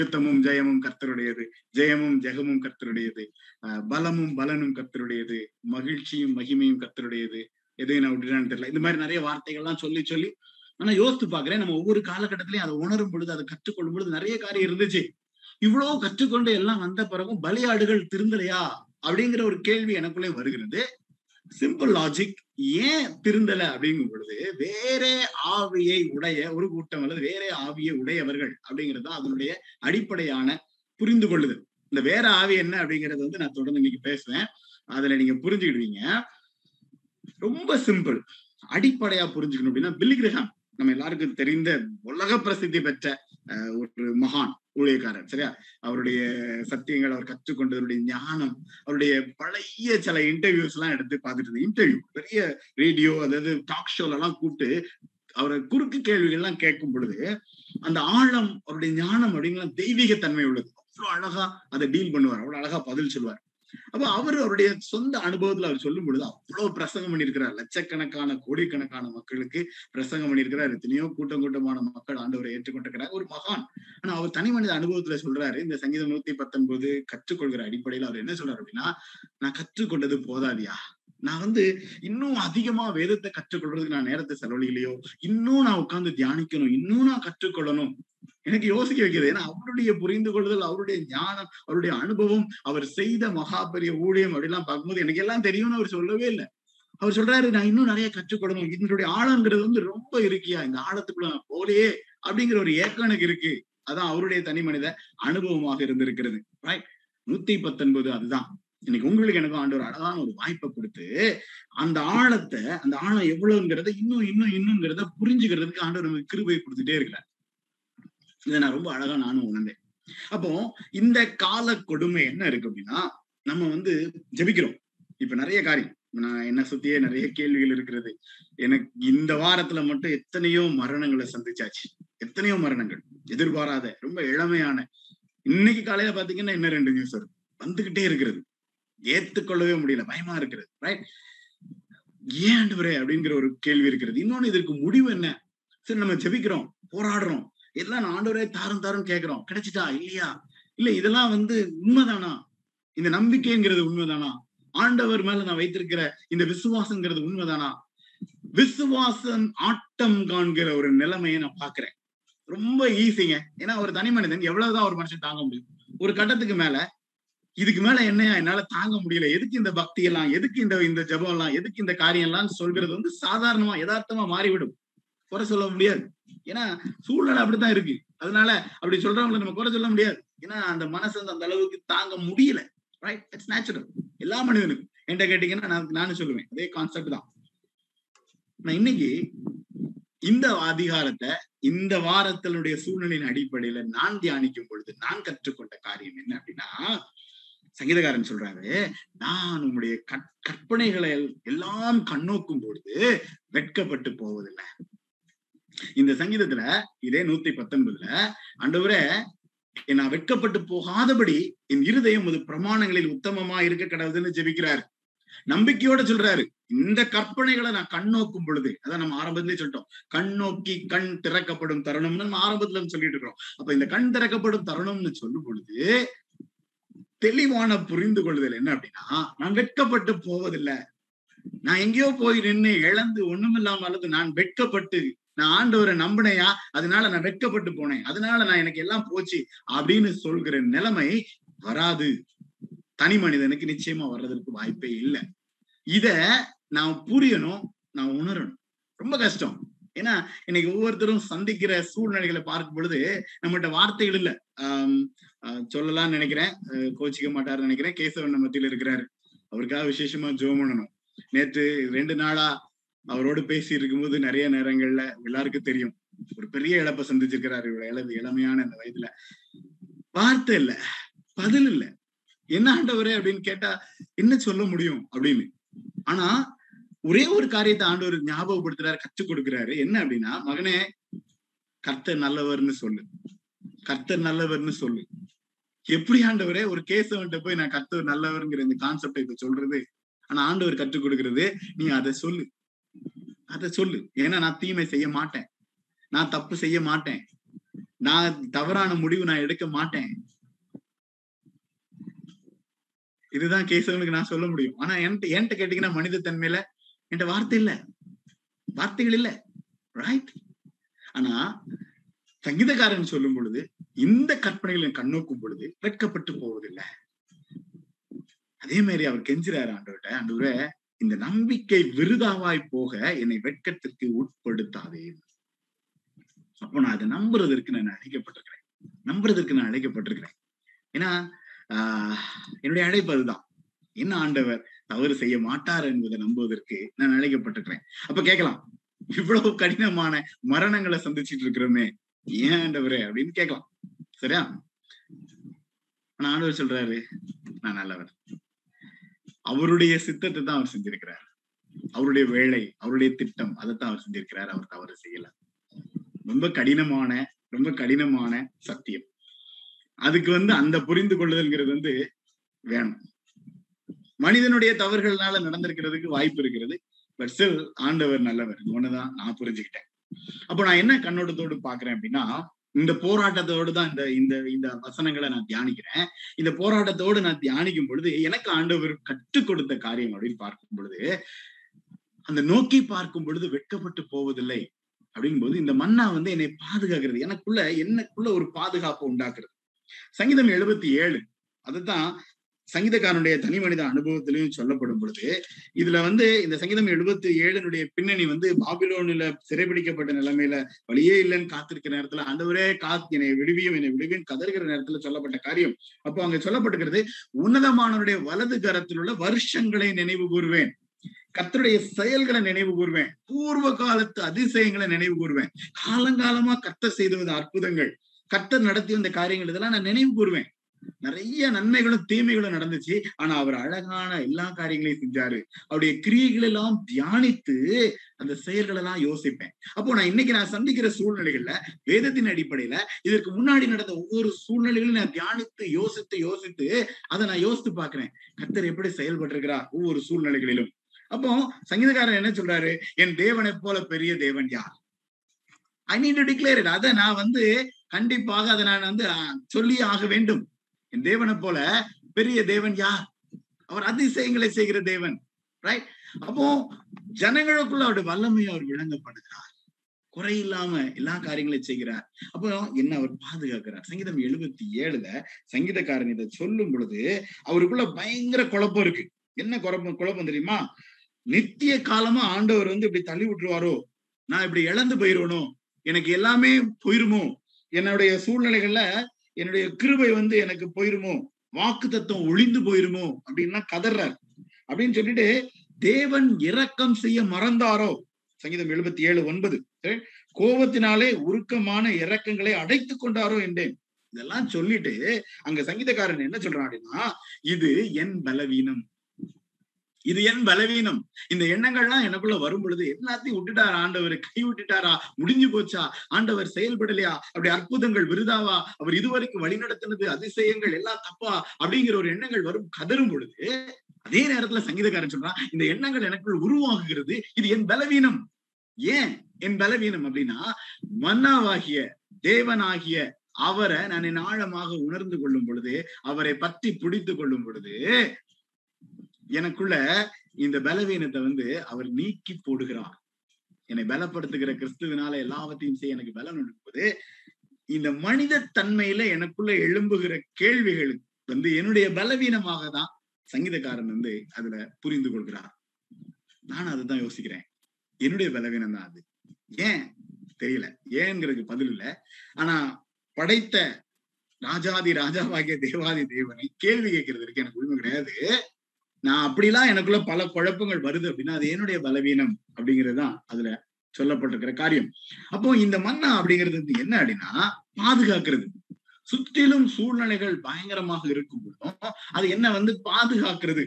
யுத்தமும் ஜெயமும் கர்த்தருடையது, ஜெயமும் ஜெகமும் கர்த்தருடையது, பலமும் பலனும் கர்த்தருடையது, மகிழ்ச்சியும் மகிமையும் கர்த்தருடையது, எதையும் நான் விட்டுட்டான்னு தெரியல. இந்த மாதிரி நிறைய வார்த்தைகள்லாம் சொல்லி சொல்லி ஆனா யோசித்து பாக்குறேன், நம்ம ஒவ்வொரு காலகட்டத்திலையும் அதை உணரும் பொழுது, அதை கற்றுக்கொள்ளும் பொழுது நிறைய காரியம் இருந்துச்சு. இவ்வளவு கற்றுக்கொண்டு எல்லாம் வந்த பிறகும் பலியாடுகள் திருந்தலையா அப்படிங்கிற ஒரு கேள்வி எனக்குள்ளே வருகிறது. சிம்பிள் லாஜிக், ஏன் திருந்தலை அப்படிங்கும் பொழுது வேற ஆவியை உடைய ஒரு கூட்டம் அல்லது வேற ஆவியை உடையவர்கள் அப்படிங்கிறது தான் அதனுடைய அடிப்படையான புரிந்து கொள்ளுதல். இந்த வேற ஆவி என்ன அப்படிங்கிறது வந்து நான் தொடர்ந்து இன்னைக்கு பேசுவேன், அதுல நீங்க புரிஞ்சுக்கிடுவீங்க. ரொம்ப சிம்பிள், அடிப்படையா புரிஞ்சுக்கணும் அப்படின்னா, பில்லி கிரஹாம் நம்ம எல்லாருக்கும் தெரிந்த உலக பிரசித்தி பெற்ற ஒரு மகான் ஊழியக்காரன் சரியா. அவருடைய சத்தியங்கள், அவர் கற்றுக்கொண்டதனுடைய ஞானம், அவருடைய பழைய சில இன்டர்வியூஸ் எல்லாம் எடுத்து பார்த்துட்டு இருந்தேன். இன்டர்வியூ பெரிய ரேடியோ அதாவது டாக் ஷோல எல்லாம் கூப்பிட்டு அவரை குறுக்கு கேள்விகள் எல்லாம் கேட்கும் பொழுது அந்த ஆழம், அவருடைய ஞானம் அப்படிங்கலாம் தெய்வீக தன்மை உள்ளது. அவ்வளவு அழகா அதை டீல் பண்ணுவார், அவ்வளவு அழகா பதில் சொல்லுவார். அப்ப அவர் அவருடைய சொந்த அனுபவத்துல அவர் சொல்லும் பொழுது அவ்வளவு பிரசங்கம் பண்ணியிருக்கிறார், லட்சக்கணக்கான கோடிக்கணக்கான மக்களுக்கு பிரசங்கம் பண்ணியிருக்கிறார். எத்தனையோ கூட்டம் கூட்டமான மக்கள் ஆண்டவரை ஏற்றுக்கொண்டிருக்கிறார், ஒரு மகான். ஆனா அவர் தனி மனித அனுபவத்துல சொல்றாரு, இந்த சங்கீதம் நூத்தி பத்தொன்பது கற்றுக்கொள்கிற அடிப்படையில அவர் என்ன சொல்றாரு அப்படின்னா, நான் கற்றுக்கொண்டது போதாதியா, நான் வந்து இன்னும் அதிகமா வேதத்தை கற்றுக்கொள்றதுக்கு நான் நேரத்தை செலவழிக்கலையோ, இன்னும் நான் உட்கார்ந்து தியானிக்கணும், இன்னும் நான் கற்றுக்கொள்ளணும். எனக்கு யோசிக்க வைக்கிறது, ஏன்னா அவருடைய புரிந்து கொள்ளுதல், அவருடைய ஞானம், அவருடைய அனுபவம், அவர் செய்த மகாபெரிய ஊழியம் அப்படிலாம் பார்க்கும்போது எனக்கு எல்லாம் தெரியும்னு அவர் சொல்லவே இல்லை. அவர் சொல்றாரு, நான் இன்னும் நிறைய கற்றுக்கொள்ளணும், இதனுடைய ஆழங்கிறது வந்து ரொம்ப இருக்கியா, இந்த ஆழத்துக்குள்ள நான் போலையே அப்படிங்கிற ஒரு ஏக்கம் எனக்கு இருக்கு. அதான் அவருடைய தனி மனித அனுபவமாக இருந்திருக்கிறது. ரைட், நூத்தி பத்தொன்பது அதுதான். இன்னைக்கு உங்களுக்கு எனக்கு ஆண்டவர் அழகான ஒரு வாய்ப்பை கொடுத்து அந்த ஆழத்தை, அந்த ஆழம் எவ்வளவுங்கிறத இன்னும் இன்னும் இன்னுங்கிறத புரிஞ்சுக்கிறதுக்கு ஆண்டவர் நமக்கு கிருபை கொடுத்துட்டே இருக்கிறார். இதை நான் ரொம்ப அழகா நானும் உணர்ந்தேன். அப்போ இந்த கால கொடுமை என்ன இருக்கு அப்படின்னா, நம்ம வந்து ஜெபிக்கிறோம். இப்ப நிறைய காரியம், நான் என்னை சுத்தியே நிறைய கேள்விகள் இருக்கிறது. எனக்கு இந்த வாரத்துல மட்டும் எத்தனையோ மரணங்களை சந்திச்சாச்சு, எத்தனையோ மரணங்கள், எதிர்பாராத, ரொம்ப இளமையான. இன்னைக்கு காலையில பாத்தீங்கன்னா இன்னும் ரெண்டு நியூஸ் இருக்கு, வந்துகிட்டே இருக்கிறது, ஏத்துக்கொள்ளவே முடியல, பயமா இருக்கிறது. ரைட், ஏன் ஆண்டவரே அப்படிங்கிற ஒரு கேள்வி இருக்கிறது. இன்னொன்னு, இதற்கு முடிவு என்ன? சரி, நம்ம ஜெபிக்கிறோம், போராடுறோம், எல்லாம் நான் ஆண்டவரே தாரும் தாரும் கேட்கிறோம், கிடைச்சிட்டா இல்லையா, இல்ல இதெல்லாம் வந்து உண்மைதானா, இந்த நம்பிக்கைங்கிறது உண்மைதானா, ஆண்டவர் மேல நான் வைத்திருக்கிற இந்த விசுவாசங்கிறது உண்மைதானா, விசுவாசம் ஆட்டம் காண்கிற ஒரு நிலைமையை நான் பாக்குறேன். ரொம்ப ஈஸிங்க, ஏன்னா ஒரு தனி மனிதன் எவ்வளவுதான் ஒரு மனுஷன் தாங்க முடியும், ஒரு கட்டத்துக்கு மேல இதுக்கு மேல என்னையா என்னால தாங்க முடியல, எதுக்கு இந்த பக்தி எல்லாம், எதுக்கு இந்த இந்த ஜபம் எல்லாம், எதுக்கு இந்த காரியம் எல்லாம் சொல்கிறது வந்து சாதாரணமா யதார்த்தமா மாறிவிடும். குறை சொல்ல முடியாது, ஏன்னா சூழ்நிலை அப்படித்தான் இருக்கு. அதனால அப்படி சொல்றவங்களை நம்ம குறை சொல்ல முடியாது, ஏன்னா அந்த மனசு வந்து அந்த அளவுக்கு தாங்க முடியல. ரைட், இட்ஸ் நேச்சுரல், எல்லா மனிதனுக்கும். என்கிட்ட கேட்டீங்கன்னா நான் நானும் சொல்லுவேன், அதே கான்செப்ட் தான். நான் இன்னைக்கு இந்த அதிகாரத்தை, இந்த வாரத்தினுடைய சூழ்நிலையின் அடிப்படையில நான் தியானிக்கும் பொழுது நான் கற்றுக்கொண்ட காரியம் என்ன அப்படின்னா, சங்கீதக்காரன் சொல்றாரு, நான் உங்களுடைய கற்பனைகளை எல்லாம் கண்ணோக்கும் பொழுது வெட்கப்பட்டு போவதில்லை. இந்த சங்கீதத்துல இதே நூத்தி பத்தொன்பதுல ஆண்டவரே நான் வெட்கப்பட்டு போகாதபடி என் இருதயம் உமது பிரமாணங்களில் உத்தமமா இருக்க கடவுதுன்னு ஜெபிக்கிறாரு. நம்பிக்கையோட சொல்றாரு, இந்த கற்பனைகளை நான் கண்ணோக்கும் பொழுது, அதான் நம்ம ஆரம்பத்திலே சொல்லிட்டோம், கண்ணோக்கி கண் திறக்கப்படும் தருணம்னு நம்ம ஆரம்பத்துல சொல்லிட்டு இருக்கிறோம். அப்ப இந்த கண் திறக்கப்படும் தருணம்னு சொல்லும் பொழுது தெளிவான புரிந்து கொள்ளுதல் என்ன அப்படின்னா, நான் வெட்கப்பட்டு போவதில்லை. நான் எங்கேயோ போய் நின்று இழந்து ஒண்ணுமில்லாம அல்லது நான் வெட்கப்பட்டு நான் ஆண்டவரை நம்பினையா, அதனால நான் வெட்கப்பட்டு போனேன், அதனால நான் எனக்கு எல்லாம் போச்சு அப்படின்னு சொல்கிற நிலைமை வராது. தனி மனிதனுக்கு நிச்சயமா வர்றதற்கு வாய்ப்பே இல்லை. இத நான் புரியணும், நான் உணரணும். ரொம்ப கஷ்டம், ஏன்னா இன்னைக்கு ஒவ்வொருத்தரும் சந்திக்கிற சூழ்நிலைகளை பார்க்கும் பொழுது நம்மகிட்ட வார்த்தைகள் இல்லை. ஆஹ் சொல்லலாம்னு நினைக்கிறேன், கோச்சிக்க மாட்டாருன்னு நினைக்கிறேன். கேசவன் மத்தியில இருக்கிறாரு, அவருக்காக விசேஷமா ஜெபம் பண்ணணும். நேற்று ரெண்டு நாளா அவரோடு பேசி இருக்கும்போது நிறைய நேரங்கள்ல எல்லாருக்கும் தெரியும், ஒரு பெரிய இழப்பை சந்திச்சிருக்கிறாரு. இளவு இளமையான அந்த வயதுல வார்த்தை இல்ல, பதில் இல்ல. என்ன ஆண்டவரே அப்படின்னு கேட்டா என்ன சொல்ல முடியும் அப்படின்னு. ஆனா ஒரே ஒரு காரியத்தை ஆண்டவர் ஞாபகப்படுத்துறாரு, கற்றுக் கொடுக்கிறாரு. என்ன அப்படின்னா, மகனே கர்த்தர் நல்லவர்னு சொல்லு, கர்த்தர் நல்லவர்னு சொல்லு. எப்படி ஆண்டவரே ஒரு கேசவன்ட்ட போய் நான் கர்த்தர் நல்லவருங்கிற இந்த கான்செப்டை இப்ப சொல்றது, ஆனா ஆண்டவர் கற்றுக் கொடுக்கிறது நீ அதை சொல்லு அதை சொல்லு. ஏன்னா நான் தீமை செய்ய மாட்டேன், நான் தப்பு செய்ய மாட்டேன், நான் தவறான முடிவு நான் எடுக்க மாட்டேன். இதுதான் கேசவனுக்கு நான் சொல்ல முடியும். ஆனா என்கிட்ட என்கிட்ட கேட்டீங்கன்னா மனித தன்மையில என்கிட்ட வார்த்தை இல்ல, வார்த்தைகள் இல்ல, ரைட்? ஆனா சங்கீதக்காரன் சொல்லும் பொழுது இந்த கற்பனைகளை கண்ணோக்கும் பொழுது வெட்கப்பட்டு போவதில்லை. அதே மாதிரி அவர் கெஞ்சிறாரு ஆண்டவர்கிட்ட, ஆண்டவரே இந்த நம்பிக்கை விருதாவாய் போக என்னை வெட்கத்திற்கு உட்படுத்தாதே. அப்போ நான் அதை நம்புறதற்கு நான் அழைக்கப்பட்டிருக்கிறேன், நம்புறதற்கு நான் அழைக்கப்பட்டிருக்கிறேன். ஏன்னா ஆஹ் என்னுடைய அழைப்பு அதுதான், என்ன ஆண்டவர் தவறு செய்ய மாட்டார் என்பதை நம்புவதற்கு நான் அழைக்கப்பட்டிருக்கிறேன். அப்ப கேட்கலாம், இவ்வளவு கடினமான மரணங்களை சந்திச்சுட்டு இருக்கிறோமே ஏன் ஆண்டவரே அப்படின்னு கேட்கலாம், சரியா? ஆனா ஆண்டவர் சொல்றாரு நான் நல்லவர், அவருடைய சித்தத்தை தான் அவர் செஞ்சிருக்கிறார், அவருடைய வேலை அவருடைய திட்டம் அதைத்தான் அவர் செஞ்சிருக்கிறார், அவர் தவறு செய்யல. ரொம்ப கடினமான ரொம்ப கடினமான சத்தியம். அதுக்கு வந்து அந்த புரிந்து கொள்ளுதல்ங்கிறது வந்து வேணும். மனிதனுடைய தவறுகள்னால நடந்திருக்கிறதுக்கு வாய்ப்பு இருக்கிறது, பட் ஸ்டில் ஆண்டவர் நல்லவர், ஒண்ணுதான் நான் புரிஞ்சுக்கிட்டேன். அப்போ நான் என்ன கண்ணோட்டத்தோடு பாக்குறேன் அப்படின்னா, இந்த போராட்டத்தோடு தான் இந்த இந்த இந்த வசனங்களை நான் தியானிக்கிறேன். இந்த போராட்டத்தோடு நான் தியானிக்கும் பொழுது எனக்கு ஆண்டவர் கற்றுக் கொடுத்த காரியம் அப்படின்னு பார்க்கும் பொழுது, அந்த நோக்கி பார்க்கும் பொழுது வெட்கப்பட்டு போவதில்லை அப்படிங்கும் போது இந்த மன்னா வந்து என்னை பாதுகாக்கிறது, எனக்குள்ள எனக்குள்ள ஒரு பாதுகாப்பு உண்டாக்குறது. சங்கீதம் எழுபத்தி ஏழு அதுதான் சங்கீதக்காரனுடைய தனி மனித அனுபவத்திலையும் சொல்லப்படும் பொழுது, இதுல வந்து இந்த சங்கீதம் எழுபத்தி ஏழுனுடைய பின்னணி வந்து பாபிலோனில சிறைபிடிக்கப்பட்ட நிலைமையில வழியே இல்லைன்னு காத்திருக்கிற நேரத்துல ஆண்டவரே காத்து என்னை விடுவியும் என்னை விடுவியும் கதறுகிற நேரத்துல சொல்லப்பட்ட காரியம். அப்போ அங்க சொல்லப்பட்டுக்கிறது, உன்னதமானவருடைய வலது கரத்தில் உள்ள வருஷங்களை நினைவு கூறுவேன், கர்த்தருடைய செயல்களை நினைவு கூறுவேன், பூர்வ காலத்து அதிசயங்களை நினைவு கூறுவேன், காலங்காலமா கர்த்தர் செய்து வந்த அற்புதங்கள் கர்த்தர் நடத்தி வந்த காரியங்கள் இதெல்லாம் நான் நினைவு கூறுவேன். நிறைய நன்மைகளும் தீமைகளும் நடந்துச்சு, ஆனா அவர் அழகான எல்லா காரியங்களையும் செஞ்சாரு. அவருடைய கிரியைகள் எல்லாம் தியானித்து அந்த செயல்கள் எல்லாம் யோசிப்பேன். அப்போ நான் இன்னைக்கு நான் சந்திக்கிற சூழ்நிலைகள்ல வேதத்தின் அடிப்படையில இதற்கு முன்னாடி நடந்த ஒவ்வொரு சூழ்நிலைகளையும் நான் தியானித்து யோசித்து யோசித்து அதை நான் யோசித்து பாக்குறேன், கர்த்தர் எப்படி செயல்பட்டு இருக்கிறா ஒவ்வொரு சூழ்நிலைகளிலும். அப்போ சங்கீதக்காரன் என்ன சொல்றாரு, என் தேவனை போல பெரிய தேவன் யார்? I need to declare it. அதை நான் வந்து கண்டிப்பாக அதை நான் வந்து சொல்லி ஆக வேண்டும். என் தேவனை போல பெரிய தேவன் யார்? அவர் அதிசயங்களை செய்கிற தேவன், ரைட்? அப்போ ஜனங்களுக்குள்ள அவருடைய வல்லமையை அவர் விளங்கப்படுகிறார், குறை இல்லாம எல்லா காரியங்களையும் செய்கிறார். அப்போ என்ன அவர் பாதுகாக்கிறார். சங்கீதம் எழுபத்தி ஏழுல சங்கீதக்காரன் இதை சொல்லும் பொழுது அவருக்குள்ள பயங்கர குழப்பம் இருக்கு. என்ன குழப்பம் குழப்பம் தெரியுமா? நித்திய காலமா ஆண்டவர் வந்து இப்படி தள்ளி விட்டுருவாரோ, நான் இப்படி இழந்து போயிருவனோ, எனக்கு எல்லாமே போயிருமோ, என்னுடைய சூழ்நிலைகள்ல என்னுடைய கிருபை வந்து எனக்கு போயிருமோ, வாக்கு தத்துவம் ஒளிந்து போயிருமோ அப்படின்னா கதர்றார் அப்படின்னு சொல்லிட்டு, தேவன் இரக்கம் செய்ய மறந்தாரோ. சங்கீதம் எழுபத்தி ஏழு ஒன்பது கோபத்தினாலே உருக்கமான இரக்கங்களை அடைத்து கொண்டாரோ என்றேன். இதெல்லாம் சொல்லிட்டு அங்க சங்கீதக்காரன் என்ன சொல்றான் அப்படின்னா, இது என் பலவீனம், இது என் பலவீனம். இந்த எண்ணங்கள்லாம் எனக்குள்ள வரும் பொழுது எல்லாத்தையும் விட்டுட்டாரா ஆண்டவர், கை விட்டுட்டாரா, முடிஞ்சு போச்சா, ஆண்டவர் செயல்படலையா, அப்படி அற்புதங்கள் விருதாவா, அவர் இதுவரைக்கும் வழி நடத்தினது அதிசயங்கள் எல்லாம் தப்பா அப்படிங்கிற ஒரு எண்ணங்கள் வரும், கதரும் பொழுது. அதே நேரத்துல சங்கீதக்காரன் சொல்றான், இந்த எண்ணங்கள் எனக்குள் உருவாகுகிறது, இது என் பலவீனம். ஏன் என் பலவீனம் அப்படின்னா, மன்னாவாகிய தேவனாகிய அவரை நான் என் ஆழமாக உணர்ந்து கொள்ளும் பொழுது, அவரை பற்றி பிடித்து கொள்ளும் பொழுது எனக்குள்ள இந்த பலவீனத்தை வந்து அவர் நீக்கி போடுகிறார். என்னை பலப்படுத்துகிற கிறிஸ்துவினால எல்லாவற்றையும் செய்ய எனக்கு பலம் இருக்கும்போது, இந்த மனித தன்மையில எனக்குள்ள எழும்புகிற கேள்விகள் வந்து என்னுடைய பலவீனமாக தான் சங்கீதக்காரன் வந்து அதுல புரிந்து கொள்கிறார். நான் அதுதான் யோசிக்கிறேன், என்னுடைய பலவீனம் தான் அது. ஏன் தெரியல, ஏன்ங்கிறதுக்கு பதில் இல்லை. ஆனா படைத்த ராஜாதி ராஜாவாகிய தேவாதி தேவனை கேள்வி கேட்கறதுக்கு எனக்கு உரிமை கிடையாது. நான் அப்படிலாம் எனக்குள்ள பல குழப்பங்கள் வருது அப்படின்னா அது என்னுடைய பலவீனம் அப்படிங்கிறதுதான் அதுல சொல்லப்பட்டிருக்கிற காரியம். அப்போ இந்த மன்னா அப்படிங்கிறது வந்து என்ன அப்படின்னா, பாதுகாக்கிறது. சுற்றிலும் சூழ்நிலைகள் பயங்கரமாக இருக்கும் பொழுதும் அது என்ன வந்து பாதுகாக்கிறது.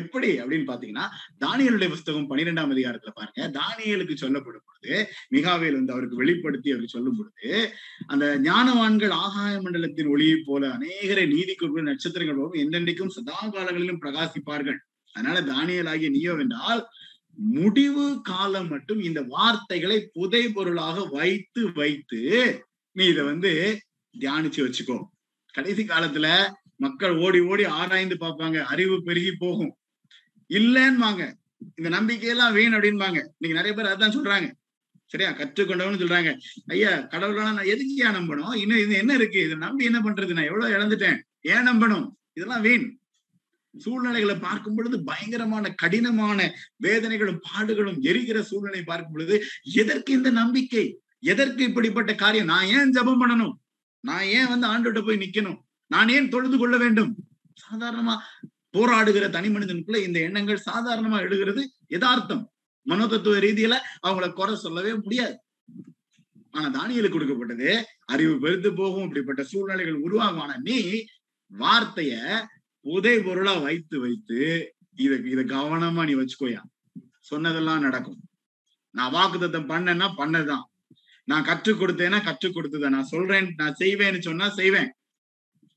எப்படி அப்படின்னு பாத்தீங்கன்னா, தானியேலுடைய புஸ்தகம் பன்னிரெண்டாம் அதிகாரத்துல பாருங்க, தானியேலுக்கு சொல்லப்படும் பொழுது மிகாவேல் வந்து அவருக்கு வெளிப்படுத்தி அவர் சொல்லும் பொழுது, அந்த ஞானவான்கள் ஆகாய மண்டலத்தின் ஒளியை போல அநேகரை நீதி கொள்வது நட்சத்திரங்களும் என்றென்றைக்கும் சதா காலங்களிலும் பிரகாசிப்பார்கள். அதனால தானியேல் ஆகிய நீயோவென்றால் முடிவு காலம் மட்டும் இந்த வார்த்தைகளை புதை பொருளாக வைத்து வைத்து நீ இதை வந்து தியானிச்சு வச்சுக்கோ. கடைசி காலத்துல மக்கள் ஓடி ஓடி ஆராய்ந்து பார்ப்பாங்க, அறிவு பெருகி போகும் இல்லைன்னுவாங்க, இந்த நம்பிக்கையெல்லாம் வீண் அப்படின்பாங்க. இன்னைக்கு நிறைய பேர் அதான் சொல்றாங்க, சரியா? கற்றுக்கொண்டவன்னு சொல்றாங்க, ஐயா கடவுளான நான் எதுக்கு ஏன் நம்பணும், இன்னும் இது என்ன இருக்கு, இதை நம்பி என்ன பண்றது, நான் எவ்வளவு இழந்துட்டேன், ஏன் நம்பணும், இதெல்லாம் வீண். சூழ்நிலைகளை பார்க்கும் பொழுது பயங்கரமான கடினமான வேதனைகளும் பாடுகளும் எரிகிற சூழ்நிலை பார்க்கும் பொழுது எதற்கு இந்த நம்பிக்கை, எதற்கு இப்படிப்பட்ட காரியம், நான் ஏன் ஜபம் பண்ணணும், நான் ஏன் வந்து ஆண்டோட்ட போய் நிக்கணும், நான் ஏன் தொழுது கொள்ள வேண்டும். சாதாரணமா போராடுகிற தனி மனிதனுக்குள்ள இந்த எண்ணங்கள் சாதாரணமா எழுகிறது யதார்த்தம். மனோதத்துவ ரீதியில அவங்கள குறை சொல்லவே முடியாது. ஆனா தானியேலுக்கு கொடுக்கப்பட்டது அறிவு பெருத்து போகும், இப்படிப்பட்ட சூழ்நிலைகள் உருவாகும். ஆனா நீ வார்த்தைய புதை பொருளா வைத்து வைத்து இதை இதை கவனமா நீ வச்சுக்கோயா, சொன்னதெல்லாம் நடக்கும். நான் வாக்குத்தத்தம் பண்ணேன்னா பண்ணதுதான், நான் கற்றுக் கொடுத்தேன்னா கற்றுக் கொடுத்ததை, நான் சொல்றேன் நான் செய்வேன்னு சொன்னா செய்வேன்,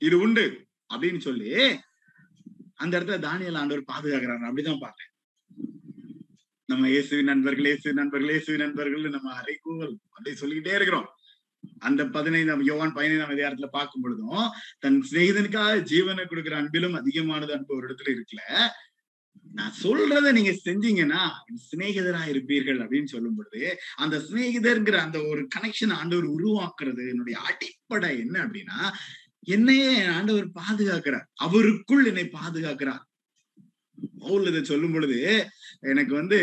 இது உண்டு அப்படின்னு சொல்லி அந்த இடத்துல தானியேல் ஆண்டவர் பாதுகாக்கிறாங்க. அப்படிதான் பார்த்தேன். நம்ம இயேசுவின் நண்பர்கள் இயேசுவின் நண்பர்கள் இயேசுவின் நண்பர்கள் நம்ம அறைகூவல் அப்படி சொல்லிக்கிட்டே இருக்கிறோம். அந்த பதினைந்தாம் யோவான் பதினைந்தாம் அதிகாரத்துல பார்க்கும் பொழுதும் தன் சிநேகிதனுக்காக ஜீவனை கொடுக்கிற அன்பிலும் அதிகமானது அன்பு ஒரு இடத்துல இருக்குல்ல. நான் சொல்றதை நீங்க செஞ்சீங்கன்னா சிநேகிதரா இருப்பீர்கள் அப்படின்னு சொல்லும் பொழுது அந்த சிநேகிதர்ங்கிற அந்த ஒரு கனெக்ஷன் ஆண்டவர் உருவாக்குறது. என்னுடைய அடிப்படை என்ன அப்படின்னா, என்னையே ஆண்டவர் பாதுகாக்கிறார், அவருக்குள் என்னை பாதுகாக்கிறார். பவுல் இதை சொல்லும் பொழுது எனக்கு வந்து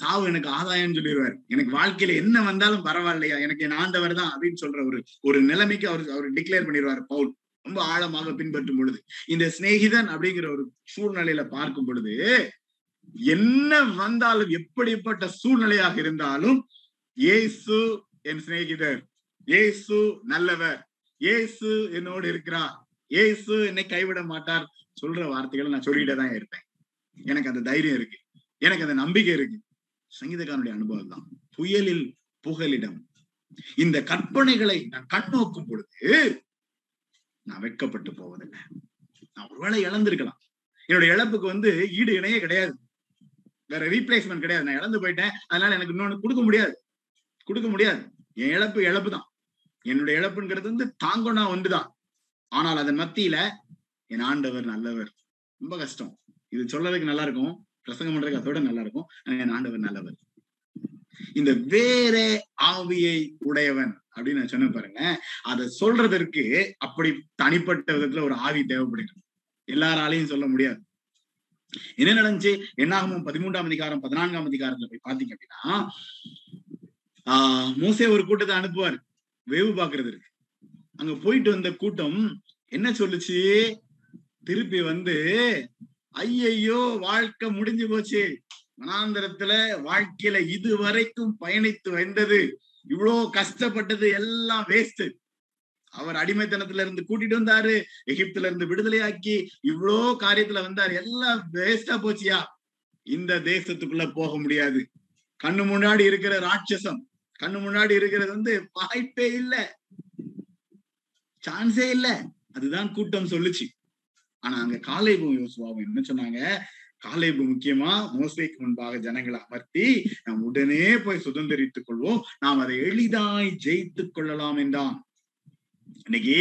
சாவு எனக்கு ஆதாயம் சொல்லிடுவார், எனக்கு வாழ்க்கையில என்ன வந்தாலும் பரவாயில்லையா, எனக்கு என் ஆண்டவர் தான் அப்படின்னு சொல்ற ஒரு ஒரு நிலைமைக்கு அவர் அவர் டிக்ளேர் பண்ணிடுவார் பவுல். ரொம்ப ஆழமாக பின்பற்றும் பொழுது இந்த சிநேகிதன் அப்படிங்கிற ஒரு சூழ்நிலையில பார்க்கும் பொழுது என்ன வந்தாலும் எப்படிப்பட்ட சூழ்நிலையாக இருந்தாலும் இயேசு என் சிநேகிதர், இயேசு நல்லவர், இயேசு என்னோடு இருக்கிறார், இயேசு என்னை கைவிட மாட்டார் சொல்ற வார்த்தைகளை நான் சொல்லிட்டே தான் இருப்பேன். எனக்கு அந்த தைரியம் இருக்கு, எனக்கு அந்த நம்பிக்கை இருக்கு. சங்கீதக்காரனுடைய அனுபவம் தான் புயலில் புகலிடம். இந்த கற்பனைகளை நான் கண்ணோக்கும் பொழுது நான் வெட்கப்பட்டு போவதில்லை. நான் ஒருவேளை இழந்திருக்கலாம், என்னுடைய இழப்புக்கு வந்து ஈடு இணையே கிடையாது, வேற ரீப்ளேஸ்மெண்ட் கிடையாது. நான் இழந்து போயிட்டேன், அதனால எனக்கு இன்னொன்னு கொடுக்க முடியாது, கொடுக்க முடியாது. என் இழப்பு இழப்பு தான், என்னுடைய இழப்புங்கிறது வந்து தாங்கனா ஒன்றுதான். ஆனால் அதன் மத்தியில என் ஆண்டவர் நல்லவர். ரொம்ப கஷ்டம் இது சொல்றதுக்கு, நல்லா இருக்கும் பிரசங்கம் பண்றதுக்கு அதோட நல்லா இருக்கும். என் ஆண்டவர் நல்லவர். இந்த வேற ஆவியை உடையவன் அப்படின்னு நான் சொன்ன பாருங்க, அதை சொல்றதற்கு அப்படி தனிப்பட்ட விதத்துல ஒரு ஆவி தேவைப்படுகிறது, எல்லாராலையும் சொல்ல முடியாது. என்ன நடந்துச்சு என்னாகமும் பதிமூன்றாம் அதிகாரம் பதினான்காம் அதிகாரத்துல போய் பாத்தீங்க அப்படின்னா, ஆஹ் மோசே ஒரு கூட்டத்தை அனுப்புவார் வேவு பாக்குறதுக்கு. அங்க போயிட்டு வந்த கூட்டம் என்ன சொல்லுச்சு, திருப்பி வந்து ஐயையோ வாழ்க்கை முடிஞ்சு போச்சு, வனாந்தரத்துல வாழ்க்கையில இது வரைக்கும் பயணித்து வந்தது, இவ்வளோ கஷ்டப்பட்டது எல்லாம் வேஸ்ட். அவர் அடிமைத்தனத்துல இருந்து கூட்டிட்டு வந்தாரு, எகிப்துல இருந்து விடுதலையாக்கி இவ்வளோ காரியத்துல வந்தாரு, எல்லாம் வேஸ்டா போச்சியா, இந்த தேசத்துக்குள்ள போக முடியாது. கண்ணு முன்னாடி இருக்கிற ராட்சசம், கண்ணு முன்னாடி இருக்கிறது வந்து வாய்ப்பே இல்லை, சான்ஸே இல்லை. அதுதான் கூட்டம் சொல்லுச்சு. ஆனா அங்க காலேபு யோசுவாவும் என்ன சொன்னாங்க, காலேபு முக்கியமா மோசேக்கு முன்பாக ஜனங்களை அமர்த்தி நாம் உடனே போய் சுதந்திரித்துக் கொள்வோம், நாம் அதை எளிதாய் ஜெயித்து கொள்ளலாம் என்றான். இன்னைக்கு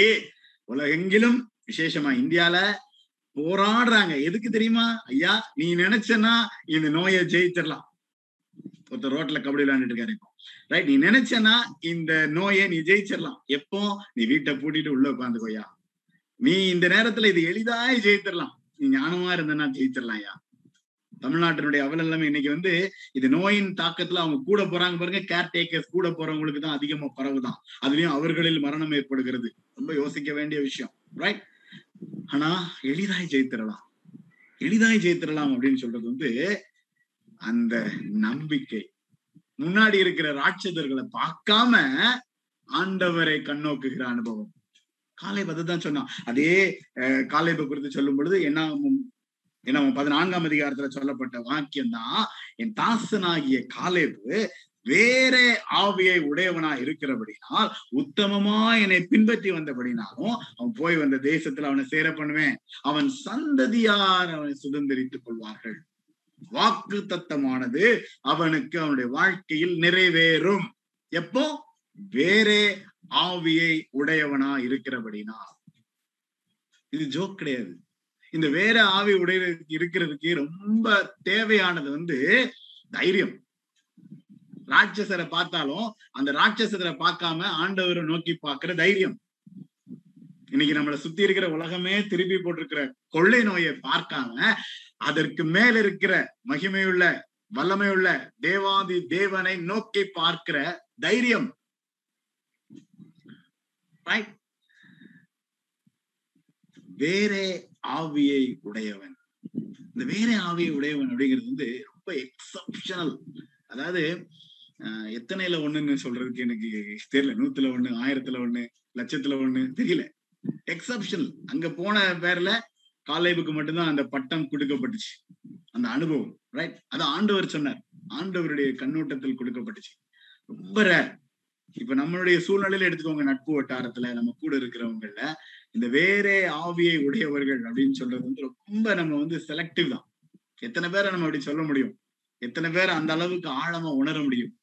உலகெங்கிலும் விசேஷமா இந்தியால போராடுறாங்க, எதுக்கு தெரியுமா, ஐயா நீ நினைச்சனா இந்த நோயை ஜெயிச்சிடலாம். ஒருத்தர் ரோட்ல கபடி விளையாண்டுட்டு இருக்காரு இப்போ, ரைட், நீ நினைச்சனா இந்த நோயை நீ ஜெயிச்சிடலாம். எப்போ நீ வீட்டை பூட்டிட்டு உள்ள உட்காந்துக்கோயா, நீ இந்த நேரத்துல இது எளிதாய் ஜெயிச்சிடலாம், நீ ஞானமா இருந்தனா ஜெயிச்சிடலாம். ஐயா தமிழ்நாட்டினுடைய அவல எல்லாமே இன்னைக்கு வந்து இது நோயின் தாக்கத்துல அவங்க கூட போறாங்க பாருங்க, கேர் டேக்கர்ஸ் கூட போறவங்களுக்கு தான் அதிகமா பரவுதான், அதுலயும் அவர்களில் மரணம் ஏற்படுகிறது. ரொம்ப யோசிக்க வேண்டிய விஷயம், ரைட். ஆனா எளிதாய் ஜெயித்திடலாம், எளிதாய் ஜெயித்திடலாம் அப்படின்னு சொல்றது வந்து அந்த நம்பிக்கை. முன்னாடி இருக்கிற ராட்சதர்களை பார்க்காம ஆண்டவரை கண்ணோக்குகிற அனுபவம். காலேபு அதுதான் சொன்னான். அதே காலேபு குறித்து சொல்லும் பொழுது என்ன ஏன்னா பதினான்காம் அதிகாரத்துல சொல்லப்பட்ட வாக்கியம் தான், என் தாசனாகிய காலேபு வேற ஆவியை உடையவனா இருக்கிறபடினால் உத்தமமா என்னை பின்பற்றி வந்தபடினாலும் அவன் போய் வந்த தேசத்துல அவனை சேர பண்ணுவேன், அவன் சந்ததியார் அவனை சுதந்திரித்துக் கொள்வார்கள், வாக்கு தத்தமானது அவனுக்கு அவனுடைய வாழ்க்கையில் நிறைவேறும். எப்போ? வேற ஆவியை உடையவனா இருக்கிறபடினால். இது ஜோக் கிடையாது. இந்த வேற ஆவி உடைய இருக்கிறதுக்கு ரொம்ப தேவையானது வந்து தைரியம். ராட்சசரை பார்த்தாலும் அந்த ராட்சசரை பார்க்காம ஆண்டவரை நோக்கி பார்க்கிற தைரியம். இன்னைக்கு நம்மளை சுத்தி இருக்கிற உலகமே திருப்பி போட்டிருக்கிற கொள்ளை நோயை பார்க்காம அதற்கு மேல இருக்கிற மகிமையுள்ள வல்லமையுள்ள தேவாதி தேவனை நோக்கி பார்க்கிற தைரியம். வேற ஆவியை உடையவன். இந்த வேற ஆவியை உடையவன் அப்படிங்கிறது வந்து ரொம்ப எக்ஸப்ஷனல். அதாவது அஹ் எத்தனைல ஒண்ணுன்னு சொல்றதுக்கு எனக்கு தெரியல. நூத்துல ஒண்ணு, ஆயிரத்துல ஒண்ணு, லட்சத்துல ஒண்ணு தெரியல. எக்ஸப்ஷனல். அங்க போன பேர்ல காலேபுக்கு மட்டும்தான் அந்த பட்டம் கொடுக்கப்பட்டுச்சு, அந்த அனுபவம். ரைட்? அது ஆண்டவர் சொன்னார், ஆண்டவருடைய கண்ணோட்டத்தில் கொடுக்கப்பட்டுச்சு. ரொம்ப ரேர். இப்ப நம்மளுடைய சூழ்நிலையில எடுத்துக்கோங்க, நட்பு வட்டாரத்துல நம்ம கூட இருக்கிறவங்கல இந்த வேற ஆவியை உடையவர்கள் அப்படின்னு சொல்றது வந்து ரொம்ப நம்ம வந்து செலக்டிவ் தான். எத்தனை பேரை நம்ம அப்படி சொல்ல முடியும்? எத்தனை பேரை அந்த அளவுக்கு ஆழமா உணர முடியும்?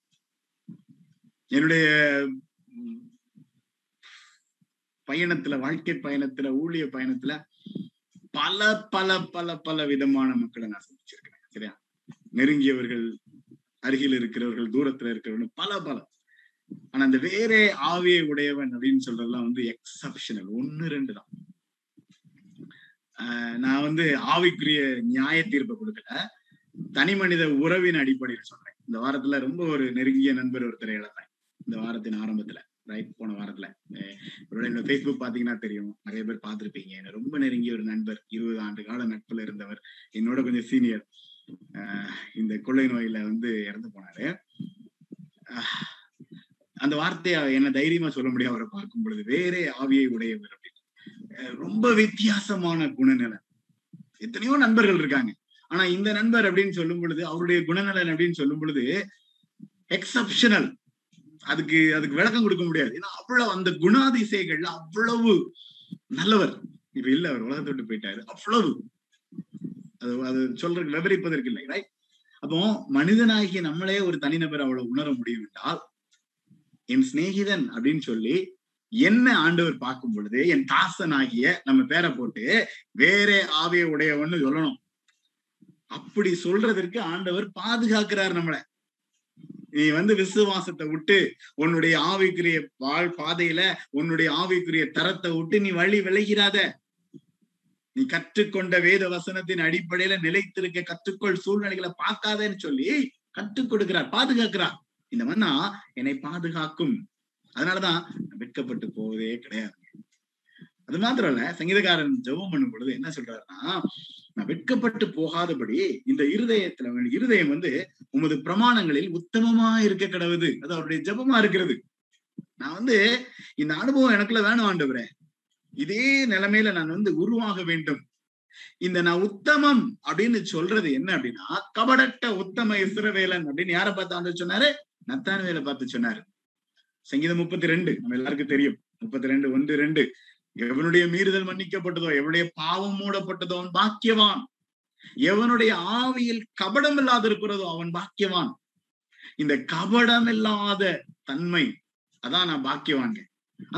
என்னுடைய பயணத்துல, வாழ்க்கை பயணத்துல, ஊழிய பயணத்துல பல பல பல பல விதமான மக்களை நான் சந்திச்சிருக்கிறேன். சரியா? நெருங்கியவர்கள், அருகில் இருக்கிறவர்கள், தூரத்துல இருக்கிறவர்கள், பல பல. ஆனா அந்த வேற ஆவியை உடையவன் அப்படின்னு சொல்றதுலாம் வந்து எக்ஸப்ஷனல். ஒன்னு ரெண்டு தான். ஆஹ் நான் வந்து ஆவிக்குரிய நியாய தீர்ப்பை கொடுக்கல, தனி மனித உறவின் அடிப்படையில் சொல்றேன். இந்த வாரத்துல ரொம்ப ஒரு நெருங்கிய நண்பர் ஒருத்தரை இழந்தேன், இந்த வாரத்தின் ஆரம்பத்துல. ரைட்? போன வாரத்துல இவரோட என்னோட ஃபேஸ்புக் பாத்தீங்கன்னா தெரியும், நிறைய பேர் பார்த்திருப்பீங்க. எனக்கு ரொம்ப நெருங்கிய ஒரு நண்பர், இருபது ஆண்டு கால நட்புல இருந்தவர், என்னோட கொஞ்சம் சீனியர், ஆஹ் இந்த கொள்ளை நோயில வந்து இறந்து போனாரு. ஆஹ் அந்த வார்த்தையை என்ன தைரியமா சொல்ல முடியும் அவரை பார்க்கும் பொழுது, வேற ஆவியை உடையவர் அப்படின்னு. ரொம்ப வித்தியாசமான குணநலன். எத்தனையோ நண்பர்கள் இருக்காங்க, ஆனா இந்த நண்பர் அப்படின்னு சொல்லும் பொழுது, அவருடைய குணநலன் அப்படின்னு சொல்லும் பொழுது எக்ஸப்ஷனல். அதுக்கு அதுக்கு விளக்கம் கொடுக்க முடியாது. ஏன்னா அவ்வளவு அந்த குணாதிசைகள்ல அவ்வளவு நல்லவர். இப்ப இல்ல, அவர் உலகத்தை விட்டு போயிட்டாரு. அவ்வளவு அது அது சொல்றதுக்கு விவரிப்பதற்கு இல்லை. ரைட்? அப்போ மனிதனாகிய நம்மளே ஒரு தனிநபர் அவ்வளவு உணர முடியும் என்றால், என் சிநேகிதன் அப்படின்னு சொல்லி என்ன ஆண்டவர் பார்க்கும் பொழுது, என் தாசன் ஆகிய நம்ம பேரை போட்டு வேற ஆவிய உடையவன்னு சொல்லணும். அப்படி சொல்றதற்கு ஆண்டவர் பாதுகாக்கிறார் நம்மள. நீ வந்து விசுவாசத்தை விட்டு உன்னுடைய ஆவிக்குரிய வாழ் பாதையில உன்னுடைய ஆவிக்குரிய தரத்தை விட்டு நீ வழி விலகிறாத. நீ கற்றுக்கொண்ட வேத வசனத்தின் அடிப்படையில நிலைத்திருக்க கற்றுக்கொள், சூழ்நிலைகளை பார்க்காதேன்னு சொல்லி கற்றுக் கொடுக்கிறார், பாதுகாக்கிறார். இந்த மன்னா என்னை பாதுகாக்கும். அதனாலதான் வெட்கப்பட்டு போவதே கிடையாது. அது மாத்திரம் இல்ல, சங்கீதக்காரன் ஜெபம் பண்ணும் பொழுது என்ன சொல்றாருன்னா, நான் வெட்கப்பட்டு போகாதபடி இந்த இருதயத்துல, இருதயம் வந்து உமது பிரமாணங்களில் உத்தமமா இருக்க கடவுது. அது அவருடைய ஜெபமா இருக்கிறது. நான் வந்து இந்த அனுபவம் எனக்குள்ள வேணும் ஆண்டவரே, இதே நிலைமையில நான் வந்து உருவாக வேண்டும். இந்த நான் உத்தமம் அப்படின்னு சொல்றது என்ன அப்படின்னா, கபடட்ட உத்தம இஸ்ரவேலன் அப்படின்னு யாரை பார்த்து ஆண்டவர் சொன்னாரு? நத்தானுவேலை பார்த்து சொன்னாரு. சங்கீதம் முப்பத்தி ரெண்டு நம்ம எல்லாருக்கும் தெரியும். முப்பத்தி ரெண்டு ஒன்று ரெண்டு, எவனுடைய மீறுதல் மன்னிக்கப்பட்டதோ, எவனுடைய பாவம் மூடப்பட்டதோ அவன் பாக்கியவான், எவனுடைய ஆவியில் கபடம் இல்லாத இருக்கிறதோ அவன் பாக்கியவான். இந்த கபடம் இல்லாத தன்மை, அதான் நான் பாக்கியவாங்க.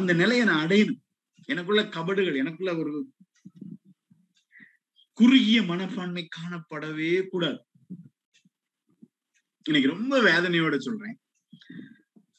அந்த நிலையை நான் அடையணும். எனக்குள்ள கபடுகள், எனக்குள்ள ஒரு குறுகிய மனப்பான்மை காணப்படவே கூடாது. இன்னைக்கு ரொம்ப வேதனையோட சொல்றேன்,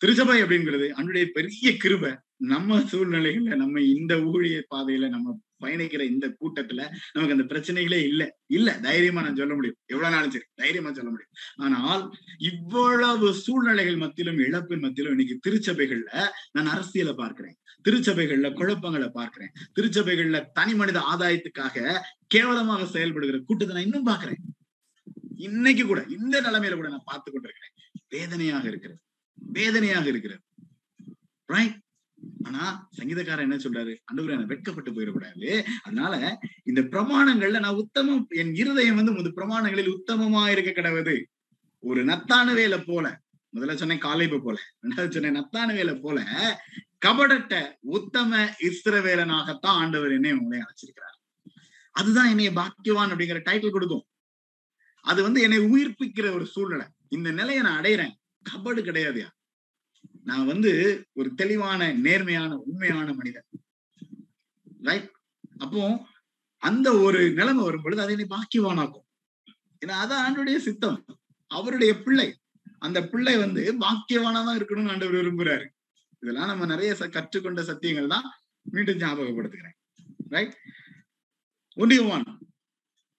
திருச்சபை அப்படிங்கிறது அன்றைய பெரிய கிருபை. நம்ம சூழ்நிலைகள்ல, நம்ம இந்த ஊழிய பாதையில, நம்ம பயணிக்கிற இந்த கூட்டத்துல நமக்கு அந்த பிரச்சனைகளே இல்லை. இல்ல, தைரியமா நான் சொல்ல முடியும், எவ்வளவு நாளும் சரி தைரியமா சொல்ல முடியும். ஆனால் இவ்வளவு சூழ்நிலைகள் மத்தியிலும், இழப்பின் மத்தியிலும் இன்னைக்கு திருச்சபைகள்ல நான் அரசியலை பார்க்கிறேன், திருச்சபைகள்ல குழப்பங்களை பார்க்கிறேன், திருச்சபைகள்ல தனி மனித ஆதாயத்துக்காக கேவலமாக செயல்படுகிற கூட்டத்தை நான் இன்னும் பாக்குறேன். இன்னைக்கு கூட இந்த நிலைமையில கூட நான் பார்த்து கொண்டிருக்கிறேன். வேதனையாக இருக்கிறது, வேதனையாக இருக்கிறது. ரைட்? ஆனா சங்கீதக்காரர் என்ன சொல்றாரு, ஆண்டவரே நான் வெட்கப்பட்டு போயிடக்கூடாது, அதனால இந்த பிரமாணங்கள்ல நான் உத்தமம், என் இருதயம் வந்து இந்த பிரமாணங்களில் உத்தமமா இருக்க கிடவுது. ஒரு நத்தானுவேல போல, முதல்ல சொன்னேன் காலேபு போல, ரெண்டாவது சொன்னேன் நத்தானுவேல போல கபடட்ட உத்தம இஸ்ரவேலனாகத்தான் ஆண்டவர் என்னை உங்களை அழைச்சிருக்கிறார். அதுதான் என்னைய பாக்கியவான் அப்படிங்கிற டைட்டில் கொடுக்கும். அது வந்து என்னை உயிர்ப்பிக்கிற ஒரு சூழ்நிலை. இந்த நிலையை நான் அடையிறேன். கபடு கிடையாதுயா, நான் வந்து ஒரு தெளிவான நேர்மையான உண்மையான மனிதன், ரைட்? அப்போ அந்த ஒரு நிலைமை வரும்பொழுது அதை என்னை பாக்கியவானாக்கும். ஏன்னா அதான் ஆண்டவருடைய சித்தம். அவருடைய பிள்ளை, அந்த பிள்ளை வந்து பாக்கியவானாதான் இருக்கணும்னு ஆண்டவர் விரும்புறாரு. இதெல்லாம் நம்ம நிறைய கற்றுக்கொண்ட சத்தியங்கள் தான், மீண்டும் ஞாபகப்படுத்துகிறேன், ரைட்? ஒன்று யோவான்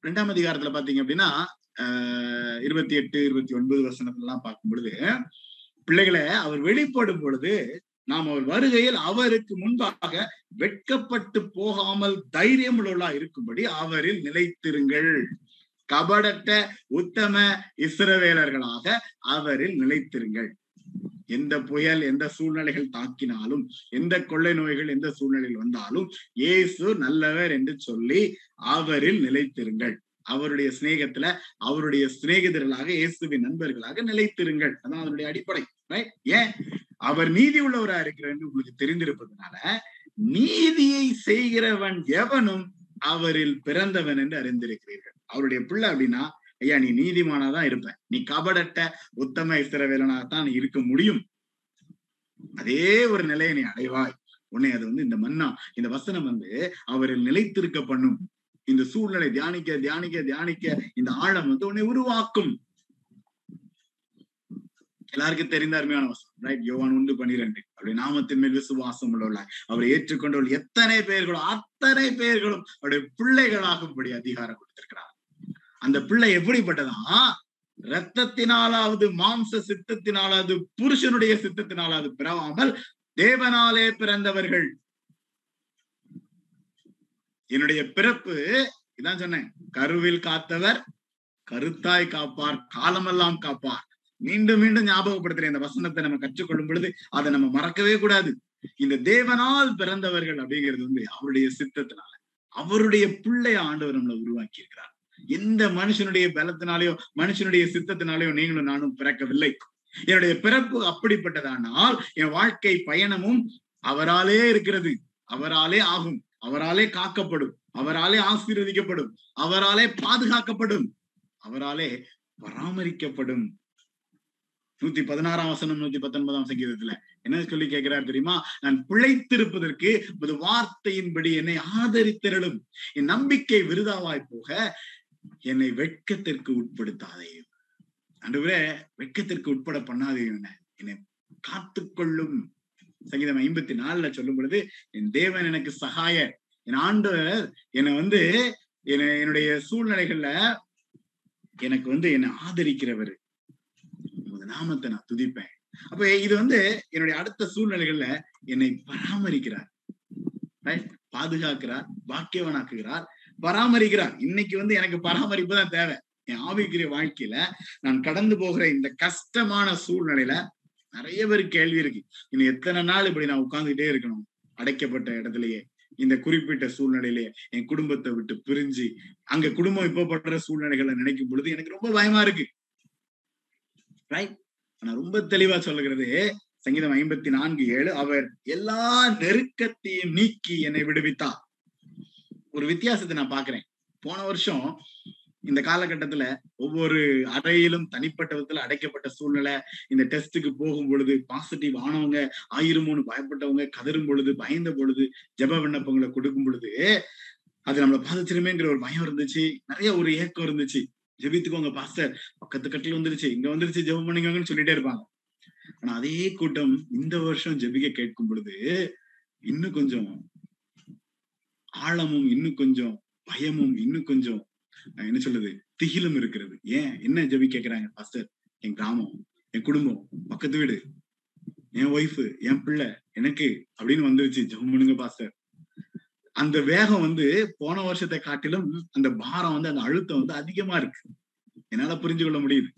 ரெண்டாம் அதிகாரத்துல பாத்தீங்க அப்படின்னா அஹ் இருபத்தி எட்டு இருபத்தி ஒன்பது வசனத்துல எல்லாம் பார்க்கும் பொழுது, பிள்ளைகளை அவர் வெளிப்படும் பொழுது நாம் அவர் வருகையில் அவருக்கு முன்பாக வெட்கப்பட்டு போகாமல் தைரியம் உள்ளவர்களா இருக்கும்படி அவரில் நிலைத்திருங்கள், கபடற்ற உத்தம இஸ்ரவேலர்களாக அவரில் நிலைத்திருங்கள். எந்த புயல் எந்த சூழ்நிலைகள் தாக்கினாலும், எந்த கொள்ளை நோய்கள் எந்த சூழ்நிலையில் வந்தாலும் இயேசு நல்லவர் என்று சொல்லி அவரில் நிலைத்திருங்கள். அவருடைய சிநேகத்துல அவருடைய சிநேகிதர்களாக, இயேசுவின் நண்பர்களாக நிலைத்திருங்கள். அதான் அதனுடைய அடிப்படை, ரைட்? ஏன் அவர் நீதி உள்ளவராக இருக்கிறார் என்று உங்களுக்கு தெரிந்திருப்பதுனால, நீதியை செய்கிறவன் எவனும் அவரில் பிறந்தவன் என்று அறிந்திருக்கிறீர்கள். அவருடைய பிள்ளை அப்படின்னா, ஐயா நீ நீதிமானாதான் இருப்ப, நீ கபடட்ட உத்தம இஸ்ரவேலனாகத்தான் நீ இருக்க முடியும், அதே ஒரு நிலையை நீ அடைவாய், உன்னை அது வந்து இந்த மன்னா இந்த வசனம் வந்து அவரில் நிலைத்திருக்க பண்ணும். இந்த சூழ்நிலை தியானிக்க தியானிக்க தியானிக்க இந்த ஆழம் வந்து உன்னை உருவாக்கும். எல்லாருக்கும் தெரிந்த அருமையான வசனம், ரைட்? யோவான் ஒன்று பன்னிரண்டு, அவருடைய நாமத்தின் மேல் விசுவாசம் உள்ளவர்களாய் அவரை ஏற்றுக்கொண்டவர்கள் எத்தனை பேர்களும் அத்தனை பேர்களும் அவருடைய பிள்ளைகளாகும்படி அதிகாரம் கொடுத்திருக்கிறார். அந்த பிள்ளை எப்படிப்பட்டதா? இரத்தத்தினாலாவது மாம்ச சித்தத்தினாலாவது புருஷனுடைய சித்தத்தினாலாவது பிறவாமல் தேவனாலே பிறந்தவர்கள். என்னுடைய பிறப்பு இதான் சொன்னேன், கருவில் காத்தவர் கருத்தாய் காப்பார், காலமெல்லாம் காப்பார். மீண்டும் மீண்டும் ஞாபகப்படுத்துறேன், இந்த வசனத்தை நம்ம கற்றுக்கொள்ளும் பொழுது அதை நம்ம மறக்கவே கூடாது. இந்த தேவனால் பிறந்தவர்கள் அப்படிங்கிறது வந்து அவருடைய சித்தத்தினால அவருடைய பிள்ளைய ஆண்டவர் நம்மளை உருவாக்கி இருக்கிறார். எந்த மனுஷனுடைய பலத்தினாலேயோ மனுஷனுடைய சித்தத்தினாலேயோ நீங்களும் நானும் பிறக்கவில்லை. என்னுடைய பிறப்பு அப்படிப்பட்டதானால் என் வாழ்க்கை பயணமும் அவராலே இருக்கிறது, அவராலே ஆகும், அவராலே காக்கப்படும், அவராலே ஆசீர்வதிக்கப்படும், அவராலே பாதுகாக்கப்படும், அவராலே பராமரிக்கப்படும். நூத்தி பதினாறாம் வசனம் நூத்தி பத்தொன்பதாம் சங்கீதத்துல என்ன சொல்லி கேட்கிறார் தெரியுமா? நான் பிழைத்திருப்பதற்கு உமது வார்த்தையின்படி என்னை ஆதரித்திரளும், என் நம்பிக்கை விருதாவாய் போக என்னை வெட்கத்திற்கு உட்படுத்தாதையும். ஆண்டவரே வெட்கத்திற்கு உட்பட பண்ணாதையும், என்னை காத்துக்கொள்ளும். சங்கீதம் ஐம்பத்தி நாலுல சொல்லும் பொழுது, என் தேவன் எனக்கு சகாயர், என் ஆண்டவர் என்னை வந்து என்ன என்னுடைய சூழ்நிலைகள்ல எனக்கு வந்து என்னை ஆதரிக்கிறவர், நாமத்தை நான் துதிப்பேன். அப்ப இது வந்து என்னுடைய அடுத்த சூழ்நிலைகள்ல என்னை பராமரிக்கிறார், பாதுகாக்கிறார், பாக்கியவனாக்குகிறார், பராமரிக்கிறார். இன்னைக்கு வந்து எனக்கு பராமரிப்பு தான் தேவை. என் ஆவிக்குரிய வாழ்க்கையில நான் கடந்து போகிற இந்த கஷ்டமான சூழ்நிலையில நிறைய பேர் கேள்வி இருக்கு, இன்னும் எத்தனை நாள் இப்படி நான் உட்கார்ந்துட்டே இருக்கணும் அடைக்கப்பட்ட இடத்துலயே, இந்த குறிப்பிட்ட சூழ்நிலையிலேயே, என் குடும்பத்தை விட்டு பிரிஞ்சு அங்க குடும்பம் இப்ப படுற சூழ்நிலைகளை நினைக்கும் பொழுது எனக்கு ரொம்ப பயமா இருக்கு, ரைட்? ஆனா ரொம்ப தெளிவா சொல்லுகிறது சங்கீதம் ஐம்பத்தி நான்கு ஏழு, அவர் எல்லா நெருக்கத்தையும் நீக்கி என்னை விடுவித்தார். ஒரு வித்தியாசத்தை நான் பாக்குறேன். போன வருஷம் இந்த காலகட்டத்துல ஒவ்வொரு அறையிலும் தனிப்பட்ட விதத்துல அடைக்கப்பட்ட சூழ்நிலை, இந்த டெஸ்டுக்கு போகும் பொழுது பாசிட்டிவ் ஆனவங்க ஆயிருமோன்னு பயப்பட்டவங்க கதரும் பொழுது, பயந்த பொழுது, ஜெப விண்ணப்பங்களை கொடுக்கும் பொழுது அது நம்மளை பாதிச்சிருமேங்கிற ஒரு பயம் இருந்துச்சு, நிறைய ஒரு ஏக்கம் இருந்துச்சு. ஜெபித்துக்கோங்க பாஸ்டர், பக்கத்து கட்டில வந்துருச்சு, இங்க வந்துருச்சு, ஜெபம் பண்ணுங்கன்னு சொல்லிட்டே இருப்பாங்க. ஆனா அதே கூட்டம் இந்த வருஷம் ஜெபிக்க கேட்கும் பொழுது இன்னும் கொஞ்சம் ஆழமும் இன்னும் கொஞ்சம் பயமும் இன்னும் கொஞ்சம் என்ன சொல்றது திகிலும் இருக்கிறது. ஏன் என்ன ஜெபி கேட்கிறாங்க பாஸ்டர்? என் கிராமம், என் குடும்பம், பக்கத்து வீடு, என் ஒய்ஃபு, என் பிள்ளை, எனக்கு அப்படின்னு வந்துருச்சு, ஜெபம் பண்ணுங்க பாஸ்டர். அந்த வேகம் வந்து போன வருஷத்தை காட்டிலும் அந்த பாரம் வந்து அந்த அழுத்தம் வந்து அதிகமா இருக்கு. என்னால புரிஞ்சு கொள்ள முடியுது.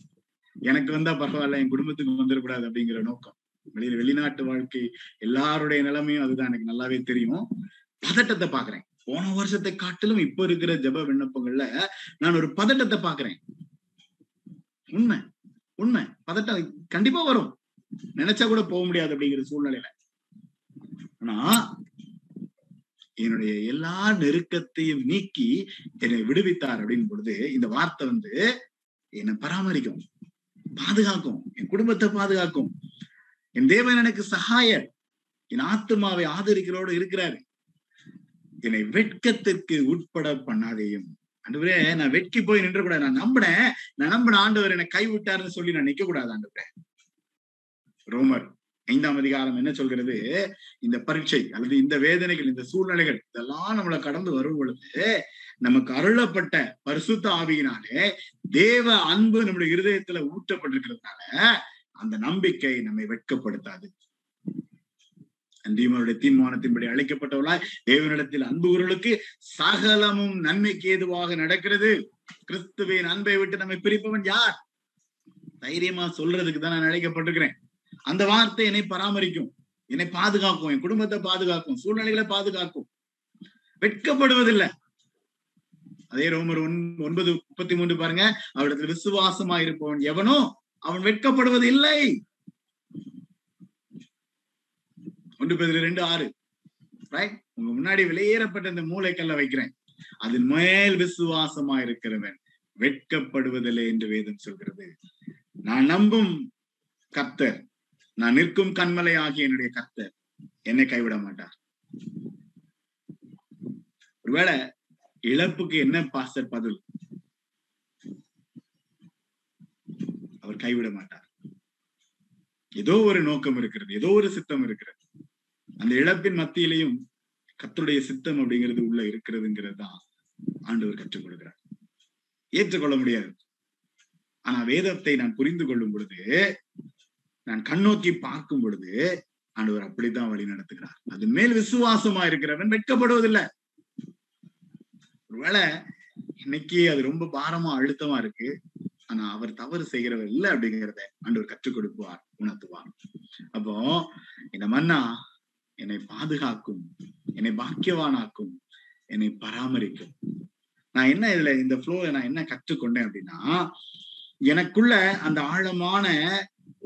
எனக்கு வந்தா பரவாயில்ல, என் குடும்பத்துக்கு வந்துடக்கூடாது அப்படிங்கிற நோக்கம். வெளியில வெளிநாட்டு வாழ்க்கை எல்லாருடைய நிலைமையும் அதுதான் எனக்கு நல்லாவே தெரியும். பதட்டத்தை பாக்குறேன். போன வருஷத்தை காட்டிலும் இப்ப இருக்கிற ஜப விண்ணப்பங்கள்ல நான் ஒரு பதட்டத்தை பாக்குறேன். உண்மை உண்மை பதட்டம் கண்டிப்பா வரும், நினைச்சா கூட போக முடியாது அப்படிங்கிற சூழ்நிலையில. ஆனா என்னுடைய எல்லா நெருக்கத்தையும் நீக்கி என்னை விடுவித்தார் அப்படின் பொழுது இந்த வார்த்தை வந்து என்னை பராமரிக்கும், பாதுகாக்கும், என் குடும்பத்தை பாதுகாக்கும். என் தேவன் எனக்கு சகாயர், என் ஆத்மாவை ஆதரிக்கிறோடு இருக்கிறாரு, என்னை வெட்கத்திற்கு உட்பட பண்ணாதையும். ஆண்டவரே, நான் வெட்கி போய் நின்ற கூடாது. நான் நம்பினேன், நான் நம்பின ஆண்டவர் என்னை கைவிட்டாருன்னு சொல்லி நான் நிக்க கூடாது ஆண்டவரே. ரோமர் ஐந்தாம் அதிகாரம் என்ன சொல்கிறது? இந்த பரீட்சை அல்லது இந்த வேதனைகள், இந்த சூழ்நிலைகள் இதெல்லாம் நம்மளை கடந்து வரும் பொழுது நமக்கு அருளப்பட்ட பரிசுத்த ஆவியினாலே தேவ அன்பு நம்முடைய இருதயத்துல ஊற்றப்பட்டிருக்கிறதுனால அந்த நம்பிக்கை நம்மை வெட்கப்படுத்தாது. அந்திமருடைய தீர்மானத்தின்படி அழைக்கப்பட்டவர்களாய் தேவனிடத்தில் அன்புகிறவர்களுக்கு சகலமும் நன்மைக்கு ஏதுவாக நடக்கிறது. கிறிஸ்துவின் அன்பை விட்டு நம்மை பிரிப்பவன் யார்? தைரியமா சொல்றதுக்கு தான் நான் அழைக்கப்பட்டிருக்கிறேன். அந்த வார்த்தை என்னை பராமரிக்கும், என்னை பாதுகாக்கும், என் குடும்பத்தை பாதுகாக்கும், சூழ்நிலைகளை பாதுகாக்கும். வெட்கப்படுவதில்லை. அதே ரோமர் ஒன் ஒன்பது முப்பத்தி மூன்று பாருங்க, அவரிடத்தில் விசுவாசமா இருப்பவன் எவனோ அவன் வெட்கப்படுவது இல்லை. ஒன்று பேதுரு ரெண்டு ஆறு. உங்க முன்னாடி வெளியேறப்பட்ட இந்த மூளைக்கல்ல வைக்கிறேன், அதன் மேல் விசுவாசமா இருக்கிறவன் வெட்கப்படுவதில்லை என்று வேதம் சொல்கிறது. நான் நம்பும் கர்த்தர், நான் நிற்கும் கண்மலை ஆகிய என்னுடைய கர்த்தர் என்னை கைவிட மாட்டார். ஒருவேளை இழப்புக்கு என்ன பாஸ்டர் பதில்? அவர் கைவிட மாட்டார். ஏதோ ஒரு நோக்கம் இருக்கிறது, ஏதோ ஒரு சித்தம் இருக்கிறது. அந்த இழப்பின் மத்தியிலையும் கர்த்தருடைய சித்தம் அப்படிங்கிறது உள்ள இருக்கிறதுங்கிறது தான் ஆண்டவர் கற்றுக் கொடுக்கிறார். ஏற்றுக்கொள்ள முடியாது. ஆனா வேதத்தை நான் புரிந்து கொள்ளும் பொழுது, நான் கண்ணோக்கி பார்க்கும் பொழுது ஆண்டவர் அப்படித்தான் வழி நடத்துகிறார். அது மேல் விசுவாசமா இருக்கிறவன் வெட்கப்படுவதில்லை. ஒருவேளை இன்னைக்கு அது ரொம்ப பாரமா அழுத்தமா இருக்கு, ஆனா அவர் தவறு செய்கிறவர் இல்லை அப்படிங்கிறத ஆண்டவர் கற்றுக் கொடுப்பார், உணர்த்துவார். அப்போ இந்த மன்னா என்னை பாதுகாக்கும், என்னை பாக்கியவானாக்கும், என்னை பராமரிக்கும். நான் என்ன இதுல இந்த ஃப்ளோ நான் என்ன கற்றுக்கொண்டேன் அப்படின்னா, எனக்குள்ள அந்த ஆழமான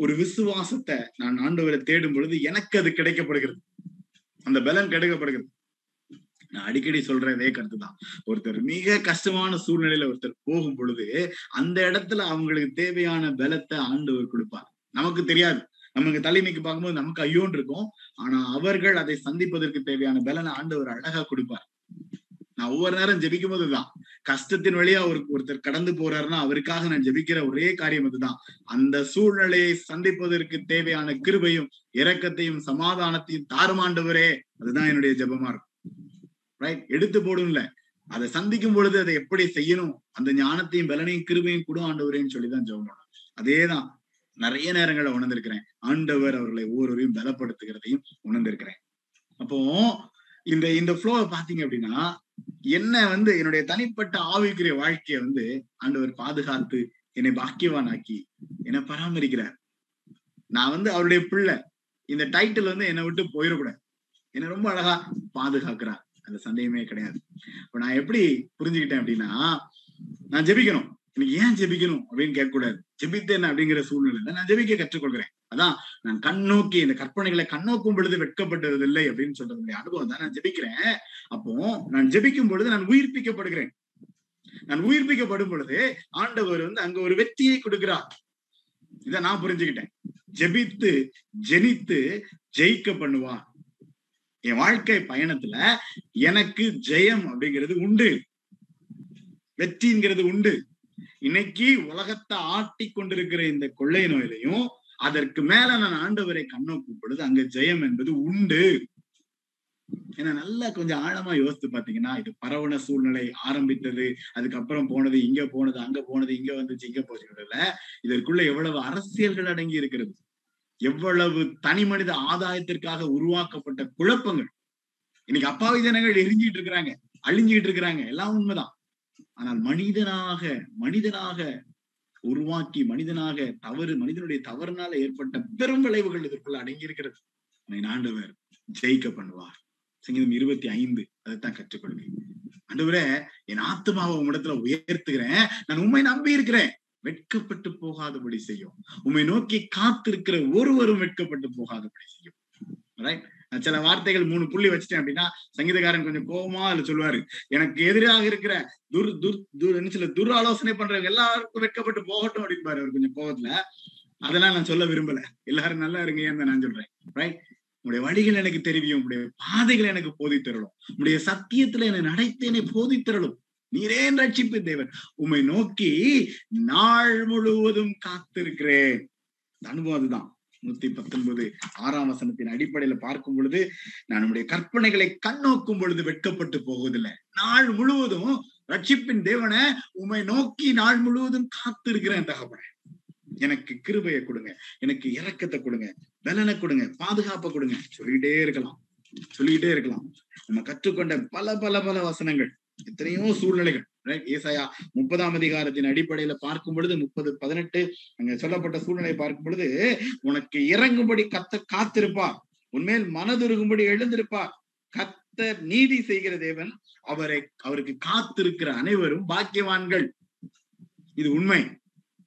ஒரு விசுவாசத்தை நான் ஆண்டவரை தேடும் பொழுது எனக்கு அது கிடைக்கப்படுகிறது, அந்த பலன் கிடைக்கப்படுகிறது. நான் அடிக்கடி சொல்ற அதே கருத்து தான். ஒருத்தர் மிக கஷ்டமான சூழ்நிலையில ஒருத்தர் போகும் பொழுது அந்த இடத்துல அவங்களுக்கு தேவையான பலத்தை ஆண்டவர் கொடுப்பார். நமக்கு தெரியாது, நமக்கு தலைமைக்கு பார்க்கும்போது நமக்கு ஐயோன்னு இருக்கும். ஆனா அவர்கள் அதை சந்திப்பதற்கு தேவையான பலனை ஆண்டவர் அழகா கொடுப்பார். நான் ஒவ்வொரு நேரம் ஜெபிக்கும் போதுதான் கஷ்டத்தின் வழியா ஒரு ஒருத்தர் கடந்து போறாருன்னா அவருக்காக நான் ஜெபிக்கிற ஒரே காரியம் அதுதான், அந்த சூழ்நிலையை சந்திப்பதற்கு தேவையான கிருபையும் இரக்கத்தையும் சமாதானத்தையும் தாருமாண்டவரே. அதுதான் என்னுடைய ஜெபமா இருக்கும். ரைட், எடுத்து போடும்ல, அதை சந்திக்கும் பொழுது அதை எப்படி செய்யணும் அந்த ஞானத்தையும் பலனையும் கிருபையும் கூட ஆண்டவரேன்னு சொல்லிதான் ஜெபம் பண்ணும். அதேதான் நிறைய நேரங்களை உணர்ந்திருக்கிறேன். ஆண்டவர் அவர்களை ஒவ்வொருவரையும் பலப்படுத்துகிறதையும் உணர்ந்திருக்கிறேன். அப்போ இந்த இந்த ஃப்ளோவை பாத்தீங்க அப்படின்னா, என்ன வந்து என்னுடைய தனிப்பட்ட ஆவிக்குரிய வாழ்க்கையை வந்து ஆண்டவர் பாதுகாத்து என்னை பாக்கியவானாக்கி என்னை பராமரிக்கிறார். நான் வந்து அவருடைய பிள்ளை. இந்த டைட்டில் வந்து என்னை விட்டு போயிடக்கூடாது. என்னை ரொம்ப அழகா பாதுகாக்கிறார், அந்த சந்தேகமே கிடையாது. இப்ப நான் எப்படி புரிஞ்சுக்கிட்டேன் அப்படின்னா, நான் ஜெபிக்கணும், எனக்கு ஏன் ஜெபிக்கணும் அப்படின்னு கேட்கக்கூடாது. ஜெபித்தேன் அப்படிங்கிற சூழ்நிலையில நான் ஜெபிக்க கற்றுக்கொள்கிறேன். அதான் நான் கண்ணோக்கி இந்த கற்பனைகளை கண்ணோக்கும் பொழுது வெட்கப்பட்டது இல்லை அப்படின்னு சொல்றது அனுபவம் தான். நான் ஜெபிக்கிறேன், அப்போ நான் ஜெபிக்கும் பொழுது நான் உயிர்ப்பிக்கப்படுகிறேன். நான் உயிர்ப்பிக்கப்படும் பொழுது ஆண்டவர் வந்து அங்க ஒரு வெற்றியை கொடுக்கிறார். இதை நான் புரிஞ்சுக்கிட்டேன். ஜெபித்து ஜெனித்து ஜெயிக்க பண்ணுவா. என் வாழ்க்கை பயணத்துல எனக்கு ஜெயம் அப்படிங்கிறது உண்டு, வெற்றிங்கிறது உண்டு. இன்னைக்கு உலகத்தை ஆட்டி கொண்டிருக்கிற இந்த கொள்ளை நோயிலையும் அதற்கு மேல நான் ஆண்டவரை கண்ணோக்கும் பொழுது அங்க ஜெயம் என்பது உண்டு. ஏன்னா நல்லா கொஞ்சம் ஆழமா யோசித்து பாத்தீங்கன்னா, இது பரவன சூழ்நிலை ஆரம்பித்தது, அதுக்கப்புறம் போனது, இங்க போனது, அங்க போனது, இங்க வந்துச்சு, இங்க போச்சுல, இதற்குள்ள எவ்வளவு அரசியல்கள் அடங்கி இருக்கிறது, எவ்வளவு தனி மனித ஆதாயத்திற்காக உருவாக்கப்பட்ட குழப்பங்கள். இன்னைக்கு அப்பாவி ஜனங்கள் எரிஞ்சிட்டு இருக்கிறாங்க, அழிஞ்சிட்டு இருக்கிறாங்க, எல்லாம் உண்மைதான். ஆனால் மனிதனாக மனிதனாக உருவாக்கி மனிதனாக தவறு மனிதனுடைய தவறுனால ஏற்பட்ட பெரும் விளைவுகள் இதற்குள்ள அடங்கியிருக்கிறது. ஆண்டவர் ஜெயிக்க பண்ணுவார். சங்கீதம் இருபத்தி ஐந்து அதைத்தான் கற்றுக்கொள்வேன். ஆண்டவரே, என் ஆத்மாவை உம்மிடத்துல உயர்த்துகிறேன், நான் உம்மை நம்பி இருக்கிறேன், வெட்கப்பட்டு போகாதபடி செய்யும், உம்மை நோக்கி காத்திருக்கிற ஒருவரும் வெட்கப்பட்டு போகாதபடி செய்யும். ரைட்? சில வார்த்தைகள் மூணு புள்ளி வச்சுட்டேன் அப்படின்னா சங்கீதக்காரன் கொஞ்சம் கோபமா அதுல சொல்லுவாரு, எனக்கு எதிராக இருக்கிற துர் துர் துர் சில துர் ஆலோசனை பண்றவங்க எல்லாருக்கும் வெட்கப்பட்டு போகட்டும் அப்படின்பாரு அவர் கொஞ்சம் கோபத்துல. அதெல்லாம் நான் சொல்ல விரும்பல, எல்லாரும் நல்லா இருங்க ஏன்னு நான் சொல்றேன். ரைட்? உங்களுடைய வழிகள் எனக்கு தெரிவியும், உங்களுடைய பாதைகளை எனக்கு போதித்தரலும், உங்களுடைய சத்தியத்துல என்னை நடத்தி என்னை போதித்தரலும், நீரே ரட்சிப்பு தேவன், உம்மை நோக்கி நாள் முழுவதும் காத்திருக்கிறேன். அனுபவம் அதுதான். நூத்தி பத்தொன்பது ஆறாம் வசனத்தின் அடிப்படையில பார்க்கும் பொழுது, நான் நம்முடைய கற்பனைகளை கண்ணோக்கும் பொழுது வெட்கப்பட்டு போவதில்லை. நாள் முழுவதும் ரட்சிப்பின் தேவனை உம்மை நோக்கி நாள் முழுவதும் காத்திருக்கிறேன். தகப்பனே, எனக்கு கிருபையை கொடுங்க, எனக்கு இரக்கத்தை கொடுங்க, பலனை கொடுங்க, பாதுகாப்பை கொடுங்க. சொல்லிக்கிட்டே இருக்கலாம் சொல்லிக்கிட்டே இருக்கலாம் நம்ம கற்றுக்கொண்ட பல பல பல வசனங்கள், எத்தனையோ சூழ்நிலைகள். ஏசாயா முப்பதாம் அதிகாரத்தின் அடிப்படையில பார்க்கும் பொழுது, முப்பது பதினெட்டு அங்க சொல்லப்பட்ட சூழ்நிலையை பார்க்கும் பொழுது, உனக்கு இறங்கும்படி கத்த காத்திருப்பார், உன்மேல் மனதுருகும்படி எழுந்திருப்பார், கத்தர் நீதி செய்கிற தேவன், அவரை அவருக்கு காத்திருக்கிற அனைவரும் பாக்கியவான்கள். இது உண்மை,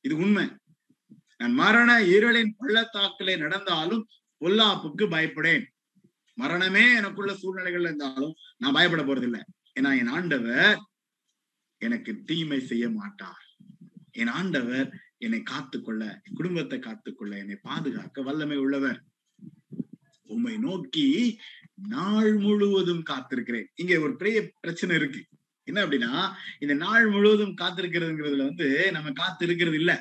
இது உண்மை. நான் மரண இருளின் பள்ளத்தாக்கிலே நடந்தாலும் பொல்லாப்புக்கு பயப்படேன். மரணமே எனக்குள்ள சூழ்நிலைகள்ல இருந்தாலும் நான் பயப்பட போறதில்லை. ஏன்னா என் ஆண்டவர் எனக்கு தீமை செய்ய மாட்டார். என் ஆண்டவர் என்னை காத்துக்கொள்ள, என் குடும்பத்தை காத்துக்கொள்ள, என்னை பாதுகாக்க வல்லமை உள்ளவர். உம்மை நோக்கி நாள் முழுவதும் காத்திருக்கிறேன். இங்க ஒரு பெரிய பிரச்சனை இருக்கு. என்ன அப்படின்னா, இந்த நாள் முழுவதும் காத்திருக்கிறதுங்கிறதுல வந்து நம்ம காத்து இருக்கிறது இல்ல.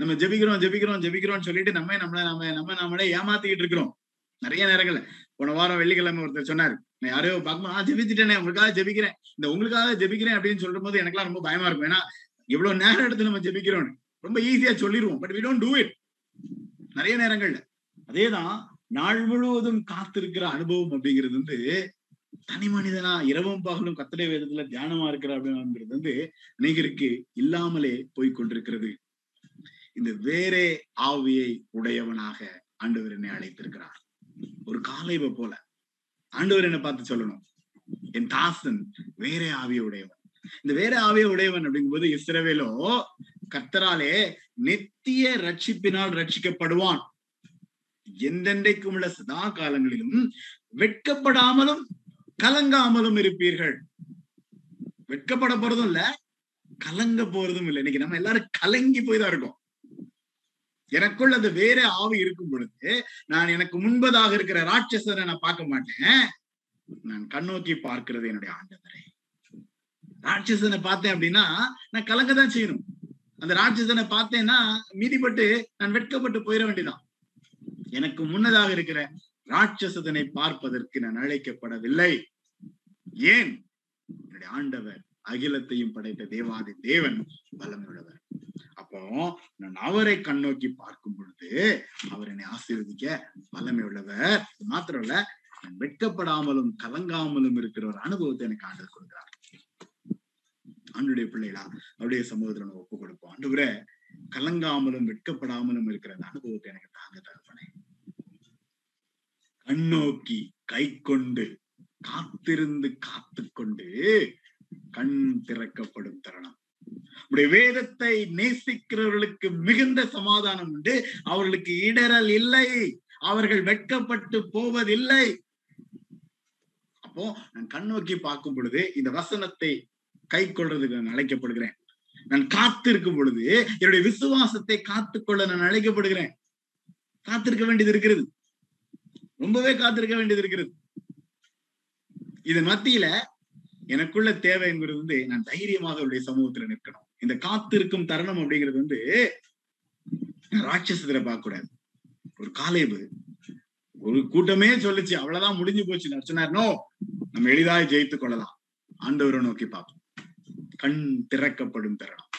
நம்ம ஜெபிக்கிறோம் ஜெபிக்கிறோம் ஜெபிக்கிறோம்னு சொல்லிட்டு நம்ம நம்மள நம்ம நம்ம நம்மளே ஏமாத்திக்கிட்டு இருக்கிறோம் நிறைய நேரங்கள்ல. போன வாரம் வெள்ளிக்கிழமை ஒருத்தர் சொன்னாரு, நான் யாரையோ பார்க்கணும், ஆஹ் ஜெபிச்சுட்டேனே உங்களுக்காக ஜெபிக்கிறேன், இந்த உங்களுக்காக ஜெபிக்கிறேன் அப்படின்னு சொல்லும் போது எனக்குலாம் ரொம்ப பயமா இருக்கும். ஏன்னா எவ்வளவு நேரம் எடுத்து நம்ம ஜெபிக்கிறோம்னு ரொம்ப ஈஸியா சொல்லிடுவோம். But we don't do it நிறைய நேரங்கள்ல. அதேதான் நாள் முழுவதும் காத்திருக்கிற அனுபவம் அப்படிங்கிறது வந்து தனி மனிதனா இரவும் பகலும் கர்த்தருடைய வேதத்துல தியானமா இருக்கிற அப்படிங்கிறது வந்து அநேகருக்கு இல்லாமலே போய்கொண்டிருக்கிறது. இந்த வேறே ஆவியை உடையவனாக ஆண்டவர் என்னை அழைத்திருக்கிறார். ஒரு காலைவ போல ஆண்டவர் என்னை பார்த்து சொல்லணும், என் தாசன் வேறே ஆவிய உடையவன். இந்த வேற ஆவிய உடையவன் அப்படிங்கும் போது, இஸ்ரவேலோ கர்த்தராலே நித்திய ரட்சிப்பினால் ரட்சிக்கப்படுவான், எந்தெண்டைக்கும் உள்ள சதா காலங்களிலும் வெட்கப்படாமலும் கலங்காமலும் இருப்பீர்கள். வெட்கப்பட போறதும் இல்ல, கலங்க போறதும் இல்லை. இன்னைக்கு நம்ம எல்லாரும் கலங்கி போய்தான் இருக்கோம். எனக்குள்ள அது வேற ஆவி இருக்கும் பொழுது, நான் எனக்கு முன்பதாக இருக்கிற ராட்சசனை நான் பார்க்க மாட்டேன். நான் கண்ணோக்கி பார்க்கிறது என்னுடைய ஆண்டவரை. ராட்சசனை பார்த்தேன் அப்படின்னா நான் கலங்கதான் செய்யணும். அந்த ராட்சசனை பார்த்தேன்னா மீதிப்பட்டு நான் வெட்கப்பட்டு போயிட வேண்டியதான். எனக்கு முன்னதாக இருக்கிற ராட்சசனை பார்ப்பதற்கு நான் அழைக்கப்படவில்லை. ஏன்? என்னுடைய ஆண்டவர் அகிலத்தையும் படைத்த தேவாதி தேவன் வல்லமையுள்ளவர். அப்போ நான் அவரை கண்ணோக்கி பார்க்கும் பொழுது அவர் என்னை ஆசீர்வதிக்க வல்லமை உள்ளவர். மாத்திரம் இல்ல, நான் வெட்கப்படாமலும் கலங்காமலும் இருக்கிற ஒரு அனுபவத்தை எனக்கு ஆண்டவர் கொடுக்கிறார். ஆண்டுடைய பிள்ளைகளா அவருடைய சமூகத்துல நம்ம ஒப்பு கொடுப்போம். ஆண்டவரே, கலங்காமலும் வெட்கப்படாமலும் இருக்கிற அந்த அனுபவத்தை எனக்கு தாங்க தகப்பனே. கண்ணோக்கி கை கொண்டு காத்திருந்து காத்துக்கொண்டு கண் திறக்கப்படும் தருணம். உடைய வேதத்தை நேசிக்கிறவர்களுக்கு மிகுந்த சமாதானம் உண்டு, அவர்களுக்கு இடரல் இல்லை, அவர்கள் வெட்கப்பட்டு போவதில்லை. அப்போ நான் கண்ணோக்கி பார்க்கும் பொழுது இந்த வசனத்தை கை கொள்றதுக்கு நான் அழைக்கப்படுகிறேன். நான் காத்திருக்கும் பொழுது என்னுடைய விசுவாசத்தை காத்துக்கொள்ள நான் அழைக்கப்படுகிறேன். காத்திருக்க வேண்டியது இருக்கிறது, ரொம்பவே காத்திருக்க வேண்டியது இருக்கிறது. இதன் மத்தியில எனக்குள்ள தேவைங்கிறது வந்து நான் தைரியமாக அவருடைய சமூகத்துல நிற்கணும். இந்த காத்திருக்கும் தருணம் அப்படிங்கிறது வந்து ராட்சசத்துல பார்க்க கூடாது. ஒரு காலேபு, ஒரு கூட்டமே சொல்லுச்சு அவ்வளவுதான் முடிஞ்சு போச்சு சொன்னார். நோ, நம்ம எளிதாக ஜெயித்து கொள்ளலாம். ஆண்டவரை நோக்கி பார்ப்போம். கண் திறக்கப்படும் தருணம்.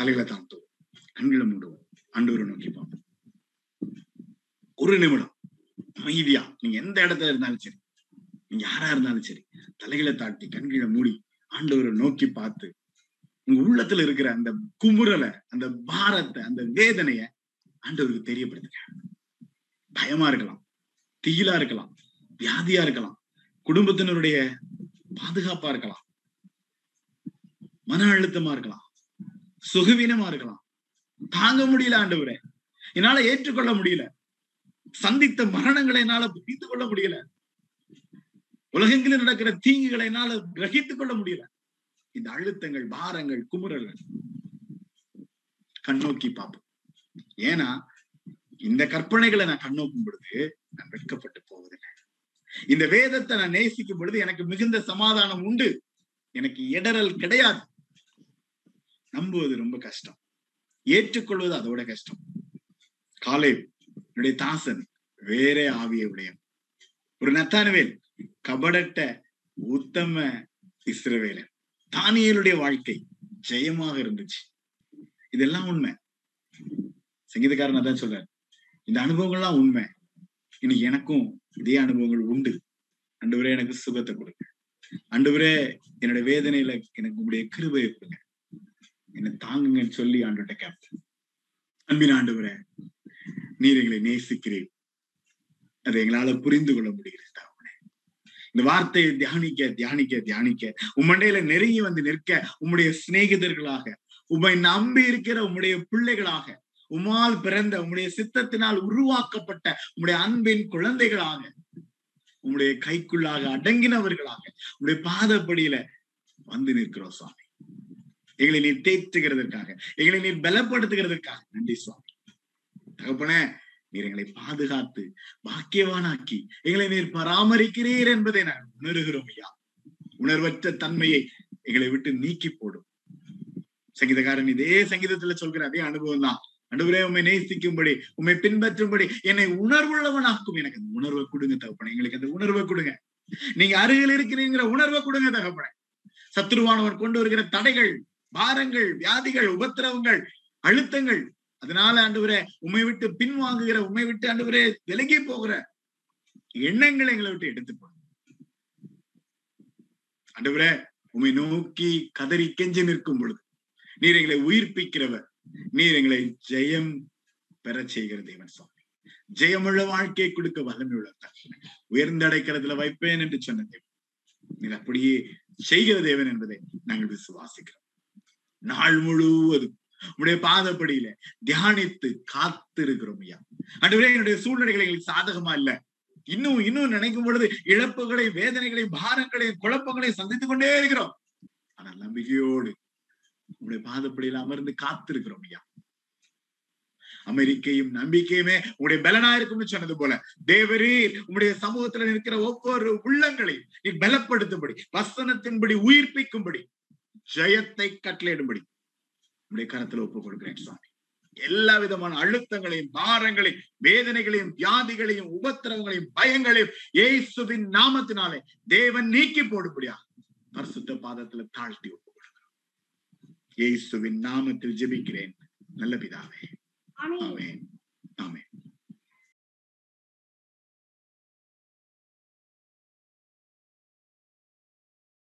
தலையில தாழ்த்துவோம், கண்களை மூடுவோம், ஆண்டவரை நோக்கி பார்ப்போம். ஒரு நிமிடம் அமைதியா, நீங்க எந்த இடத்துல இருந்தாலும் சரி, நீங்க யாரா இருந்தாலும் சரி, தலைகளை தாட்டி கண்களை மூடி ஆண்டவரை நோக்கி பார்த்து உங்க உள்ளத்துல இருக்கிற அந்த குமுறலை, அந்த பாரத்தை, அந்த வேதனைய ஆண்டவருக்கு தெரியப்படுத்துங்க. பயமா இருக்கலாம், தீயிலா இருக்கலாம், வியாதியா இருக்கலாம், குடும்பத்தினருடைய பாதுகாப்பா இருக்கலாம், மன அழுத்தமா இருக்கலாம், சுகவீனமா இருக்கலாம், தாங்க முடியல ஆண்டவரே, என்னால ஏற்றுக்கொள்ள முடியல, சந்தித்த மரணங்களை என்னால புரிந்து கொள்ள முடியல, உலகங்களில் நடக்கிற தீங்குகளை என்னால கிரகித்துக் கொள்ள முடியல. இந்த அழுத்தங்கள், பாரங்கள், குமுறல்கள் கண்ணோக்கி பார்ப்போம். ஏன்னா இந்த கற்பனைகளை நான் கண்ணோக்கும் பொழுது நான் வெட்கப்பட்டு போவதில்லை. இந்த வேதத்தை நான் நேசிக்கும் பொழுது எனக்கு மிகுந்த சமாதானம் உண்டு, எனக்கு இடரல் கிடையாது. நம்புவது ரொம்ப கஷ்டம், ஏற்றுக்கொள்வது அதோட கஷ்டம். காலேப் என்னுடைய தாசன் வேற ஆவிய உடையன், ஒரு நத்தானுவேல் கபடட்ட உத்தம இஸ்ரவேலன், தானியேலுடைய வாழ்க்கை ஜெயமாக இருந்துச்சு. இதெல்லாம் உண்மை. சங்கீதக்காரன் அதான் சொல்றாரு, இந்த அனுபவங்கள்லாம் உண்மை. இன்னைக்கு எனக்கும் இதே அனுபவங்கள் உண்டு. ஆண்டவரே எனக்கு சுகத்தை கொடுங்க, ஆண்டவரே என்னோட வேதனையில எனக்கு உங்களுடைய கிருபையை கொடுங்க, என்னை தாங்குங்கன்னு சொல்லி ஆண்டவர்கிட்ட கேட்பேன். அன்பின் ஆண்டவரே, நீர் எங்களை நேசிக்கிறீர், அதை எங்களால புரிந்து கொள்ள முடிகிறது. இந்த வார்த்தையை தியானிக்க தியானிக்க தியானிக்க உம்மண்டையில நெருங்கி வந்து நிற்க, உம்முடைய சிநேகிதர்களாக, உம்மை நம்பி இருக்கிற உம்முடைய பிள்ளைகளாக, உமால் பிறந்த உம்முடைய சித்தத்தினால் உருவாக்கப்பட்ட உம்முடைய அன்பின் குழந்தைகளாக, உம்முடைய கைக்குள்ளாக அடங்கினவர்களாக உம்முடைய பாதப்படியில வந்து நிற்கிறோம் சுவாமி. எங்களை நீர் தேற்றுகிறதற்காக, எங்களை நீர் பலப்படுத்துகிறதற்காக நன்றி சுவாமி. தகப்பனே, நீர் எங்களை பாதுகாத்து பாக்கியவானாக்கி எங்களை நீர் பராமரிக்கிறீர் என்பதை நான் உணர்கிறோம் ஐயா. உணர்வற்ற தன்மையை எங்களை விட்டு நீக்கி போடும். சங்கீதக்காரன் இதே சங்கீதத்துல சொல்கிற அதே அனுபவம் தான். ஆண்டவரே, உம்மை நேசிக்கும்படி, உம்மை பின்பற்றும்படி என்னை உணர்வுள்ளவனாக்கும். எனக்கு அந்த உணர்வை கொடுங்க தகப்பனே, எங்களுக்கு அந்த உணர்வை கொடுங்க. நீங்க அருகில் இருக்கிறீங்கிற உணர்வை கொடுங்க தகப்பனே. சத்துருவானவர் கொண்டு வருகிற தடைகள், பாரங்கள், வியாதிகள், உபத்திரவங்கள், அழுத்தங்கள், அதனால ஆண்டவரே உம்மை விட்டு பின்வாங்குகிற, உம்மை விட்டு ஆண்டவரே விலகி போகிற எண்ணங்களை எங்களை விட்டு எடுத்து போடுங்க ஆண்டவரே. உம்மை நோக்கி கதறி கெஞ்சி நிற்கும் பொழுது நீர் எங்களை உயிர்ப்பிக்கிறவர், நீர் எங்களை ஜெயம் பெற செய்கிற தேவன் சுவாமி. ஜெயமுள்ள வாழ்க்கையை கொடுக்க வல்லமை உள்ளவர், உயர்ந்தடைக்கிறதுல வைப்பேன் என்று சொன்ன தேவன், நீர் அப்படியே செய்கிற தேவன் என்பதை நாங்கள் விசுவாசிக்கிறோம். நாள் முழுவதும் உடைய பாதப்படியில தியானித்து காத்து இருக்கிறோம் ஐயா. ஆண்டவரே, என்னுடைய சூழ்நிலைகள் எங்களுக்கு சாதகமா இல்ல, இன்னும் இன்னும் நினைக்கும் பொழுது இழப்புகளை, வேதனைகளை, பாரங்களை, குழப்பங்களை சந்தித்துக் கொண்டே இருக்கிறோம். ஆனா நம்பிக்கையோடு உடைய பாதப்படியில அமர்ந்து காத்திருக்கிறோம் ஐயா. அமெரிக்கையும் நம்பிக்கையுமே உங்களுடைய பலனா இருக்கும்னு சொன்னது போல தேவரீர் உங்களுடைய சமூகத்துல இருக்கிற ஒவ்வொரு உள்ளங்களையும் நீ பலப்படுத்தும்படி, வசனத்தின்படி உயிர்ப்பிக்கும்படி, ஜெயத்தை கட்டளையிடும்படி உங்களுடைய கரத்துல ஒப்புக் கொடுக்கிறேன் சுவாமி. எல்லா விதமான அழுத்தங்களையும், பாரங்களையும், வேதனைகளையும், வியாதிகளையும், உபத்திரவங்களையும், பயங்களையும் இயேசுவின் நாமத்தினாலே தேவன் நீக்கி போடும்படியா பரிசுத்த பாதத்துல தாழ்த்தி ஒப்புக் கொடுக்கிறோம். இயேசுவின் நாமத்தில் ஜெபிக்கிறேன் நல்ல பிதாவே, ஆமென்.